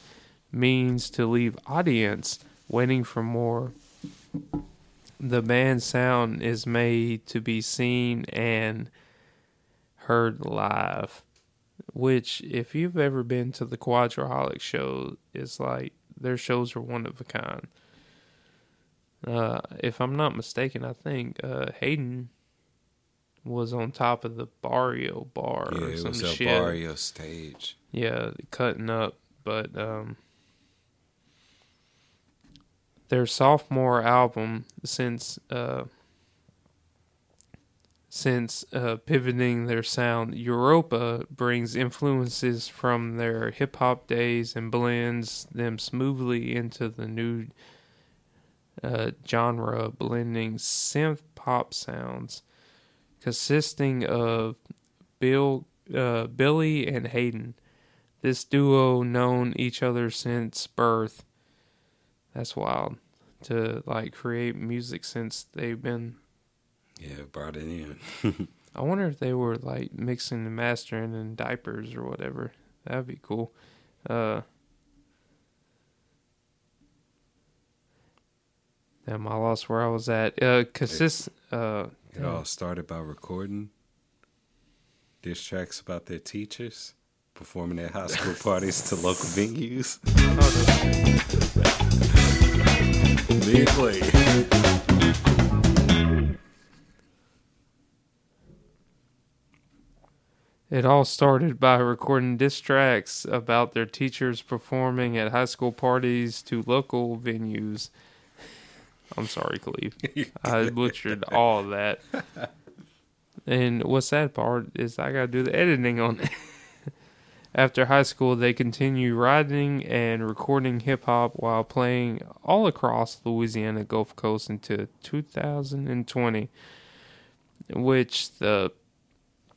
means to leave audience waiting for more. The band's sound is made to be seen and heard live. Which, if you've ever been to the Quadroholic show, it's like their shows are one of a kind. Uh, if I'm not mistaken, I think uh, Hayden was on top of the Barrio bar yeah, or some shit. Yeah, it was a Barrio stage. Yeah, cutting up. But um, their sophomore album, since... Uh, Since uh, pivoting their sound, Europa brings influences from their hip-hop days and blends them smoothly into the new uh, genre, blending synth-pop sounds consisting of Bill, uh, Billy and Hayden. This duo known each other since birth. That's wild, to like create music since they've been... Yeah, brought it in. I wonder if they were, like, mixing and mastering in diapers or whatever. That would be cool. Uh, damn, I lost where I was at. Uh, consist- it, uh, it all started by recording diss tracks about their teachers, performing at high school parties to local venues. Oh, no. It all started by recording diss tracks about their teachers performing at high school parties to local venues. I'm sorry, Cleve. I butchered all that. And what's sad part is I got to do the editing on it. After high school, they continue writing and recording hip-hop while playing all across Louisiana Gulf Coast into two thousand twenty, which the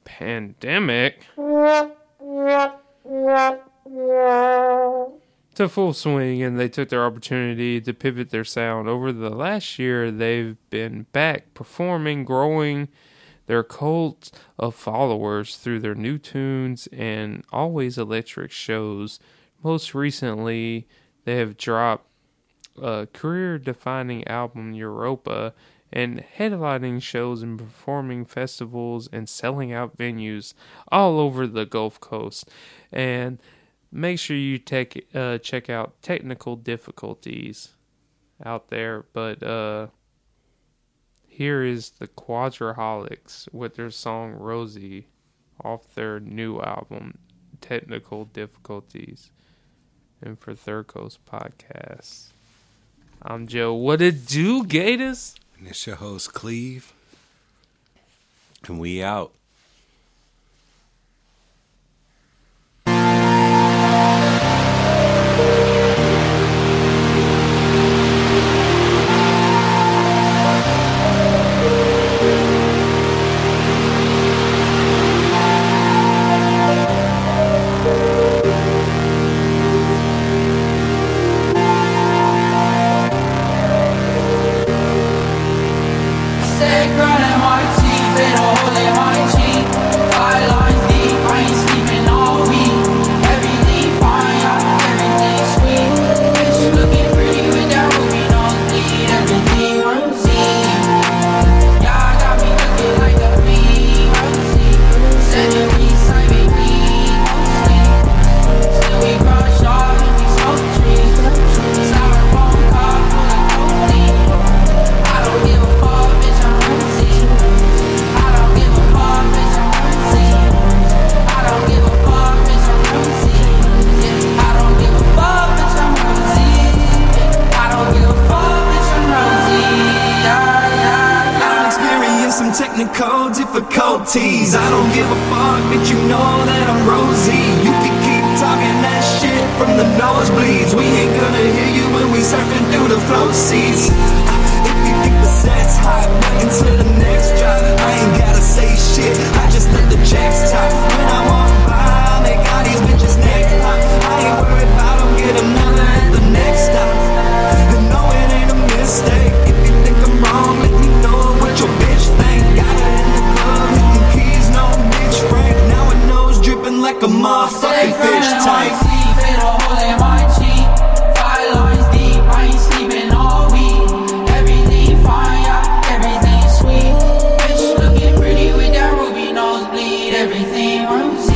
pandemic to full swing, and they took their opportunity to pivot their sound. Over the last year, they've been back performing, growing their cult of followers through their new tunes and always electric shows. Most recently, they have dropped a career-defining album, Europa, and headlining shows and performing festivals and selling out venues all over the Gulf Coast. And make sure you take, uh, check out Technical Difficulties out there. But uh, here is the Quadroholics with their song Rosie off their new album, Technical Difficulties. And for Third Coast Podcast, I'm Joe. What it do, Gators? And it's your host, Cleve. And we out. Girl, I'm on a team, and holy, holy, tease. I don't give a fuck, bitch, you know that I'm Rosie. You can keep talking that shit from the nosebleeds. We ain't gonna hear you when we surfing through the flow seats. If you think the set's hot, wait until the next drop. I ain't gotta say shit, I just let the checks talk. When I walk by, I make all these bitches neck lock. I ain't worried about them, get another at the next stop. And no, it ain't a mistake. If you think I'm wrong, let me know what your bitch think. Got it in the club, hitting keys, no bitch Frank. Now it knows dripping like a motherfucking fish tank. Everything fine, everything sweet. Bitch looking pretty with that ruby nosebleed. Everything rosy.